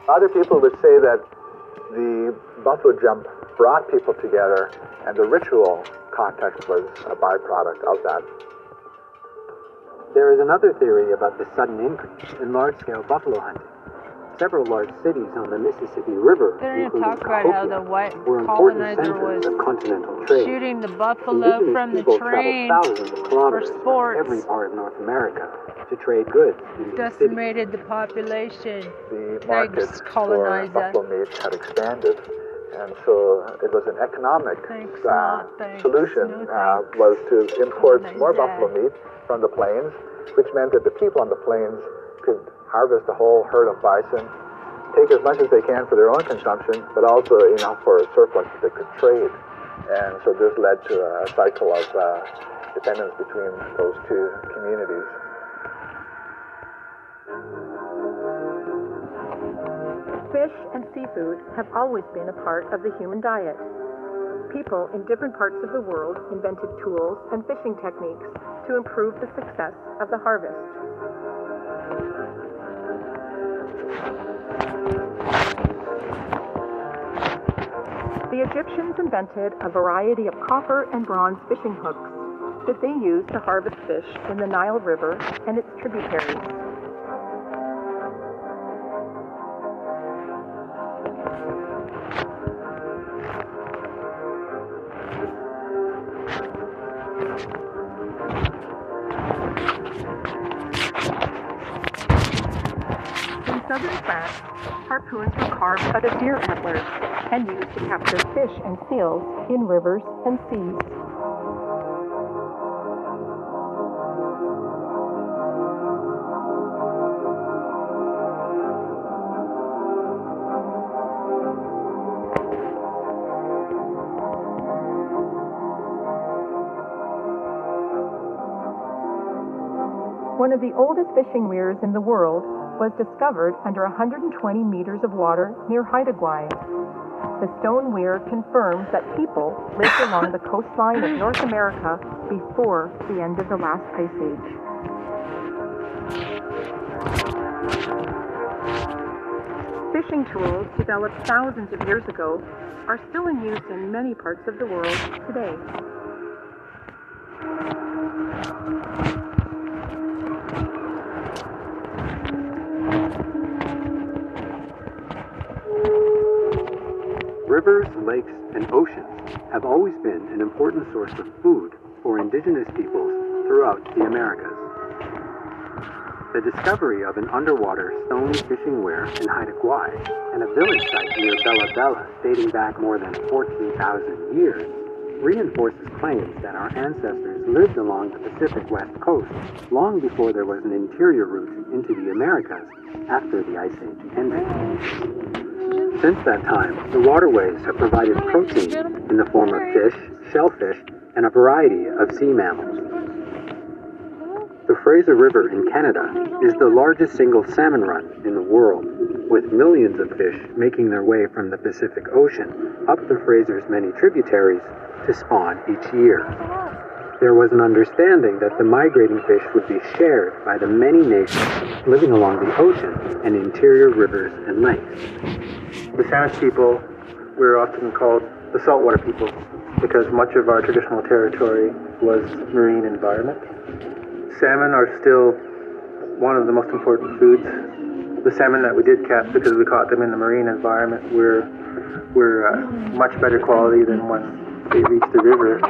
Other people would say that the buffalo jump brought people together and the ritual context was a byproduct of that. There is another theory about the sudden increase in large-scale buffalo hunting. Several large cities on the Mississippi River, including Cahokia, were important centers of continental trade. Shooting the buffalo from the train for sports. Every part of North America to trade goods. Decimated the population. The markets for buffalo meat had expanded, and so it was an economic solution was to import more buffalo meat from the plains, which meant that the people on the plains could harvest a whole herd of bison, take as much as they can for their own consumption, but also enough for a surplus that they could trade. And so this led to a cycle of dependence between those two communities. Fish and seafood have always been a part of the human diet. People in different parts of the world invented tools and fishing techniques to improve the success of the harvest. The Egyptians invented a variety of copper and bronze fishing hooks that they used to harvest fish in the Nile River and its tributaries. Harpoons were carved out of deer antlers and used to capture fish and seals in rivers and seas. One of the oldest fishing weirs in the world was discovered under 120 meters of water near Haida Gwaii. The stone weir confirms that people lived along the coastline of North America before the end of the last ice age. Fishing tools developed thousands of years ago are still in use in many parts of the world today. Rivers, lakes, and oceans have always been an important source of food for indigenous peoples throughout the Americas. The discovery of an underwater stone fishing weir in Haida Gwaii and a village site near Bella Bella dating back more than 14,000 years reinforces claims that our ancestors lived along the Pacific West Coast long before there was an interior route into the Americas after the Ice Age ended. Since that time, the waterways have provided protein in the form of fish, shellfish, and a variety of sea mammals. The Fraser River in Canada is the largest single salmon run in the world, with millions of fish making their way from the Pacific Ocean up the Fraser's many tributaries to spawn each year. there was an understanding that the migrating fish would be shared by the many nations living along the ocean and interior rivers and lakes. The Salish people were often called the saltwater people because much of our traditional territory was marine environment. Salmon are still one of the most important foods. The salmon that we did catch, because we caught them in the marine environment, were much better quality than one. They reached the river.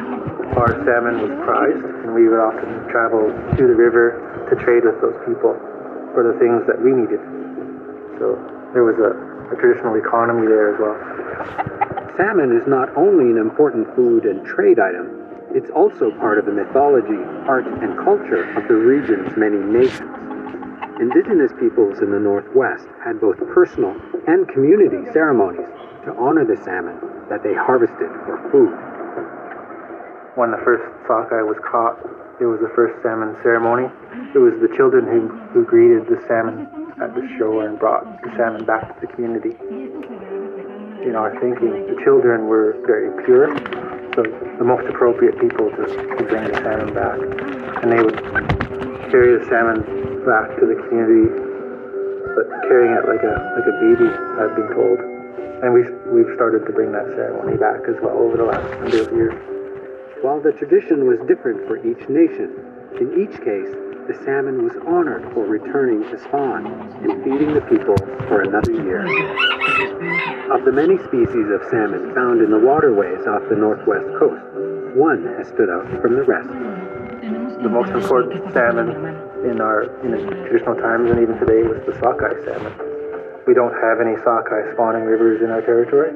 Our salmon was prized, and we would often travel to the river to trade with those people for the things that we needed. So there was a traditional economy there as well. Salmon is not only an important food and trade item, it's also part of the mythology, art, and culture of the region's many nations. Indigenous peoples in the Northwest had both personal and community ceremonies to honor the salmon that they harvested for food. When the first sockeye was caught, it was the first salmon ceremony. It was the children who greeted the salmon at the shore and brought the salmon back to the community. In our thinking, the children were very pure, so the most appropriate people to bring the salmon back. And they would carry the salmon back to the community, but carrying it like a baby, I've been told. And we've started to bring that ceremony back as well over the last number of years. While the tradition was different for each nation, in each case, the salmon was honored for returning to spawn and feeding the people for another year. Of the many species of salmon found in the waterways off the northwest coast, one has stood out from the rest. The most important salmon in the traditional times and even today was the sockeye salmon. We don't have any sockeye spawning rivers in our territory,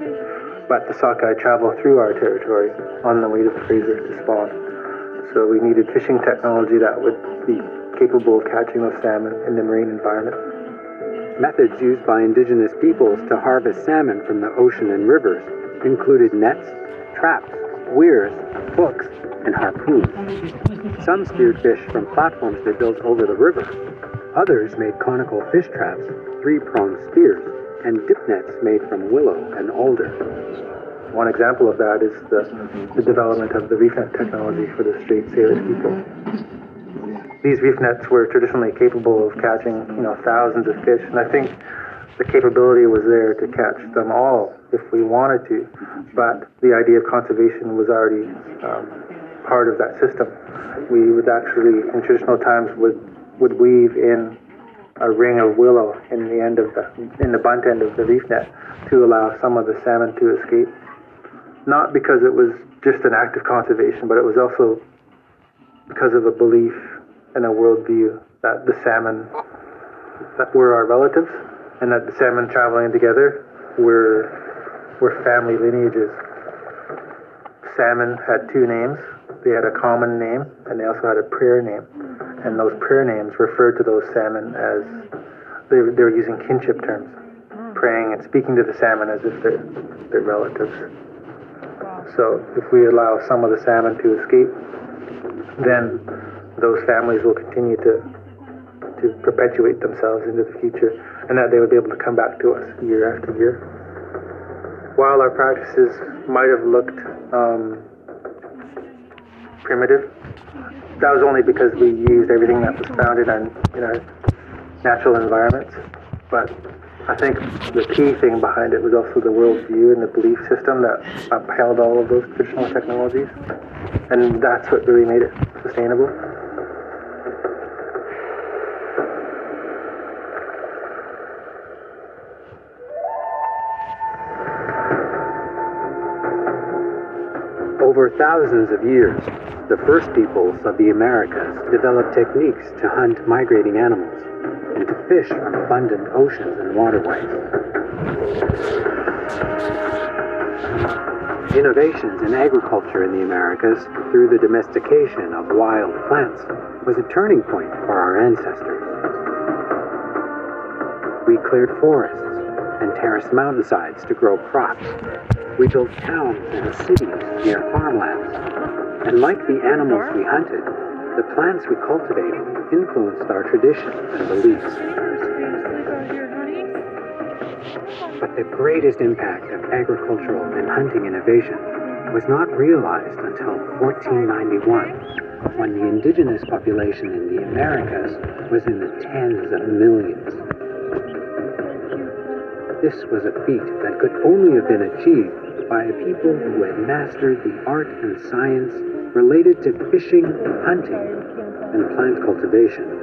but the sockeye travel through our territory on the way to the freezer to spawn. So we needed fishing technology that would be capable of catching those salmon in the marine environment. Methods used by indigenous peoples to harvest salmon from the ocean and rivers included nets, traps, weirs, hooks, and harpoons. Some speared fish from platforms they built over the river. Others made conical fish traps, three-pronged spears, and dip nets made from willow and alder. One example of that is the development of the reef net technology for the straight Salish people. These reef nets were traditionally capable of catching, thousands of fish, and I think the capability was there to catch them all if we wanted to, but the idea of conservation was already part of that system. We would actually, in traditional times, would weave in a ring of willow in the bunt end of the reef net to allow some of the salmon to escape. Not because it was just an act of conservation, but it was also because of a belief and a worldview that the salmon that were our relatives, and that the salmon traveling together were family lineages. Salmon had two names. They had a common name, and they also had a prayer name. And those prayer names referred to those salmon as they were using kinship terms, praying and speaking to the salmon as if they're relatives. So if we allow some of the salmon to escape, then those families will continue to perpetuate themselves into the future, and that they would be able to come back to us year after year. While our practices might have looked primitive, that was only because we used everything that was found in our natural environments. But I think the key thing behind it was also the worldview and the belief system that upheld all of those traditional technologies. And that's what really made it sustainable. Over thousands of years, the first peoples of the Americas developed techniques to hunt migrating animals and to fish from abundant oceans and waterways. Innovations in agriculture in the Americas through the domestication of wild plants was a turning point for our ancestors. We cleared forests and terraced mountainsides to grow crops. We built towns and cities near farmlands. And like the animals we hunted, the plants we cultivated influenced our traditions and beliefs. But the greatest impact of agricultural and hunting innovation was not realized until 1491. when the indigenous population in the Americas was in the tens of millions. This was a feat that could only have been achieved by a people who had mastered the art and science related to fishing, hunting, and plant cultivation.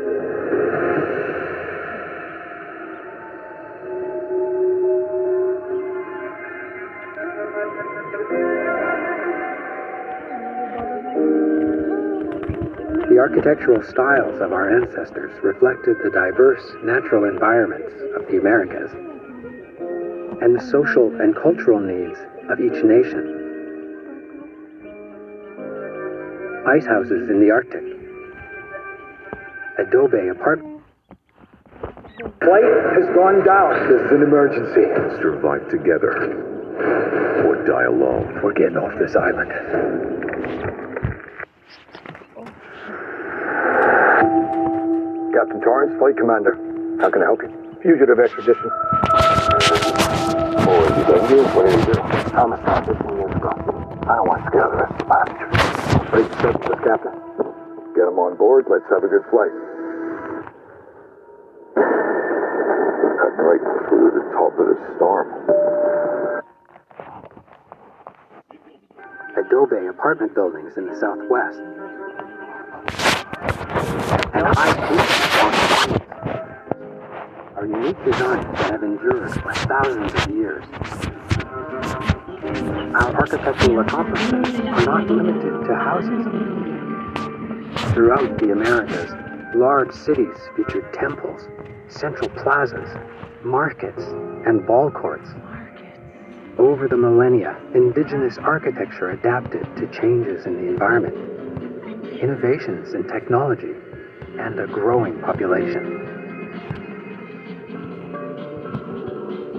The architectural styles of our ancestors reflected the diverse natural environments of the Americas and the social and cultural needs of each nation. Ice houses in the Arctic, adobe apartments. Flight has gone down. This is an emergency. Survive together or die alone. We're getting off this island. Captain Torrance, Flight Commander. How can I help you? Fugitive extradition. Or is he dangerous? What is it? Homicide 15 years ago. I don't want to scare the rest of the passengers. Great service, Captain. Get him on board. Let's have a good flight. Cut right through the top of the storm. Adobe apartment buildings in the southwest. And our unique designs have endured for thousands of years. Our architectural accomplishments are not limited to houses. Throughout the Americas, large cities featured temples, central plazas, markets, and ball courts. Over the millennia, indigenous architecture adapted to changes in the environment, innovations in technology, and a growing population.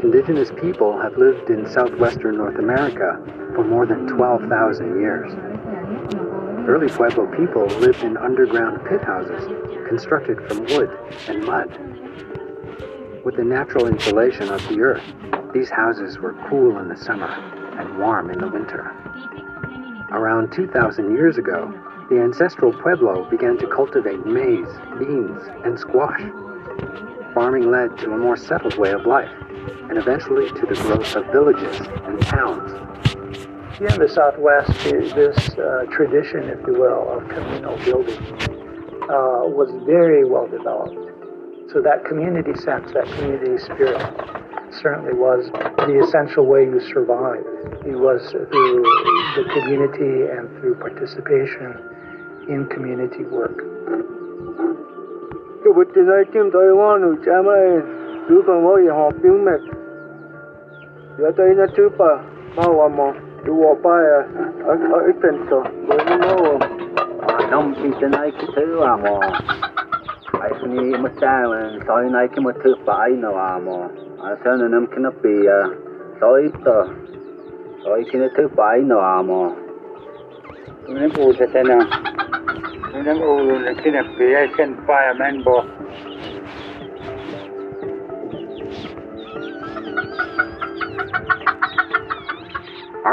Indigenous people have lived in southwestern North America for more than 12,000 years. Early Pueblo people lived in underground pit houses constructed from wood and mud. With the natural insulation of the earth, these houses were cool in the summer and warm in the winter. Around 2,000 years ago, the ancestral Pueblo began to cultivate maize, beans, and squash. Farming led to a more settled way of life, and eventually to the growth of villages and towns. Yeah, the Southwest is this tradition, if you will, of communal building was very well developed. So that community sense, that community spirit, certainly was the essential way you survived. It was through the community and through participation in community work.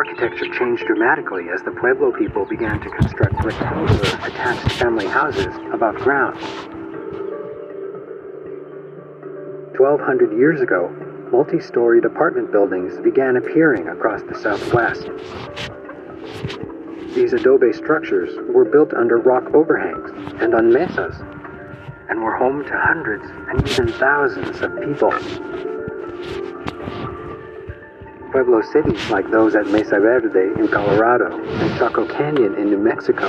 Architecture changed dramatically as the Pueblo people began to construct rectangular attached family houses above ground. 1,200 years ago, multi-storied apartment buildings began appearing across the Southwest. These adobe structures were built under rock overhangs and on mesas, and were home to hundreds and even thousands of people. Pueblo cities like those at Mesa Verde in Colorado and Chaco Canyon in New Mexico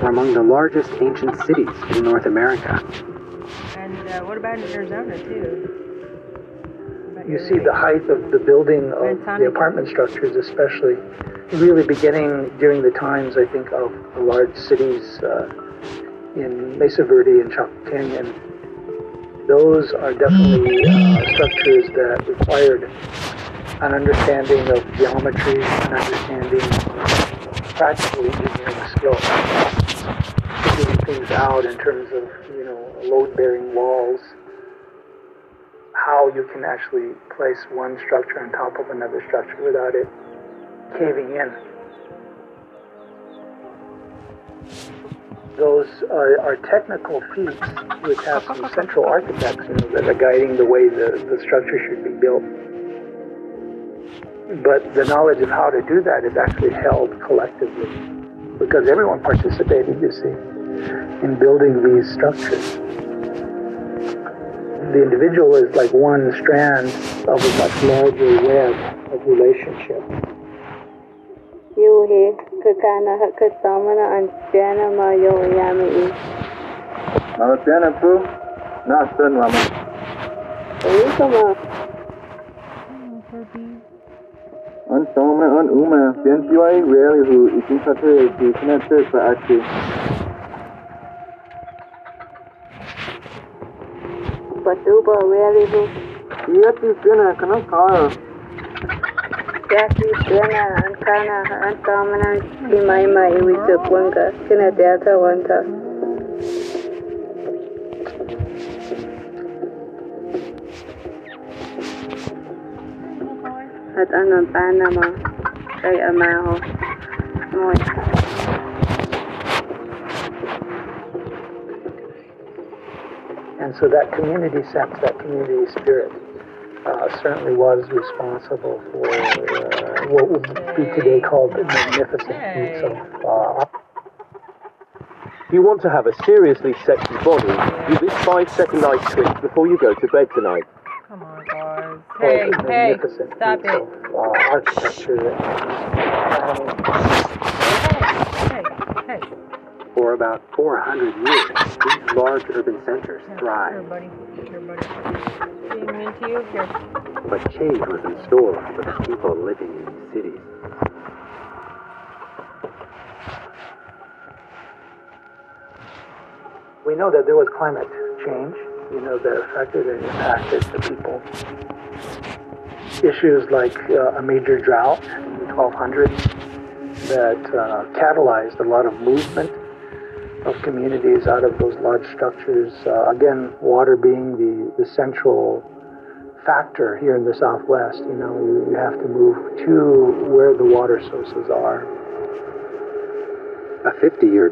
are among the largest ancient cities in North America. And what about in Arizona, too? You see the height of the building of the apartment structures, especially. Really beginning during the times, I think, of the large cities in Mesa Verde and Chaco Canyon. Those are definitely structures that required an understanding of geometry, an understanding of practical engineering skill, figuring things out in terms of, you know, load-bearing walls, how you can actually place one structure on top of another structure without it caving in. Those are technical feats which have some central architects that are guiding the way the structure should be built. But the knowledge of how to do that is actually held collectively, because everyone participated, you see, in building these structures. The individual is like one strand of a much larger web of relationship. And so that community sense, that community spirit, certainly was responsible for what would be today called the magnificent feats of If you want to have a seriously sexy body, do this 5-second eye twitch before you go to bed tonight. Come on, guys. Hey, stop it. Architecture. For about 400 years, these large urban centers thrive. But change was in store for the people living in these cities. We know that there was climate change, that affected and impacted the people. Issues like a major drought in the 1200s that catalyzed a lot of movement of communities out of those large structures. Again, water being the central factor here in the Southwest. You have to move to where the water sources are. A 50-year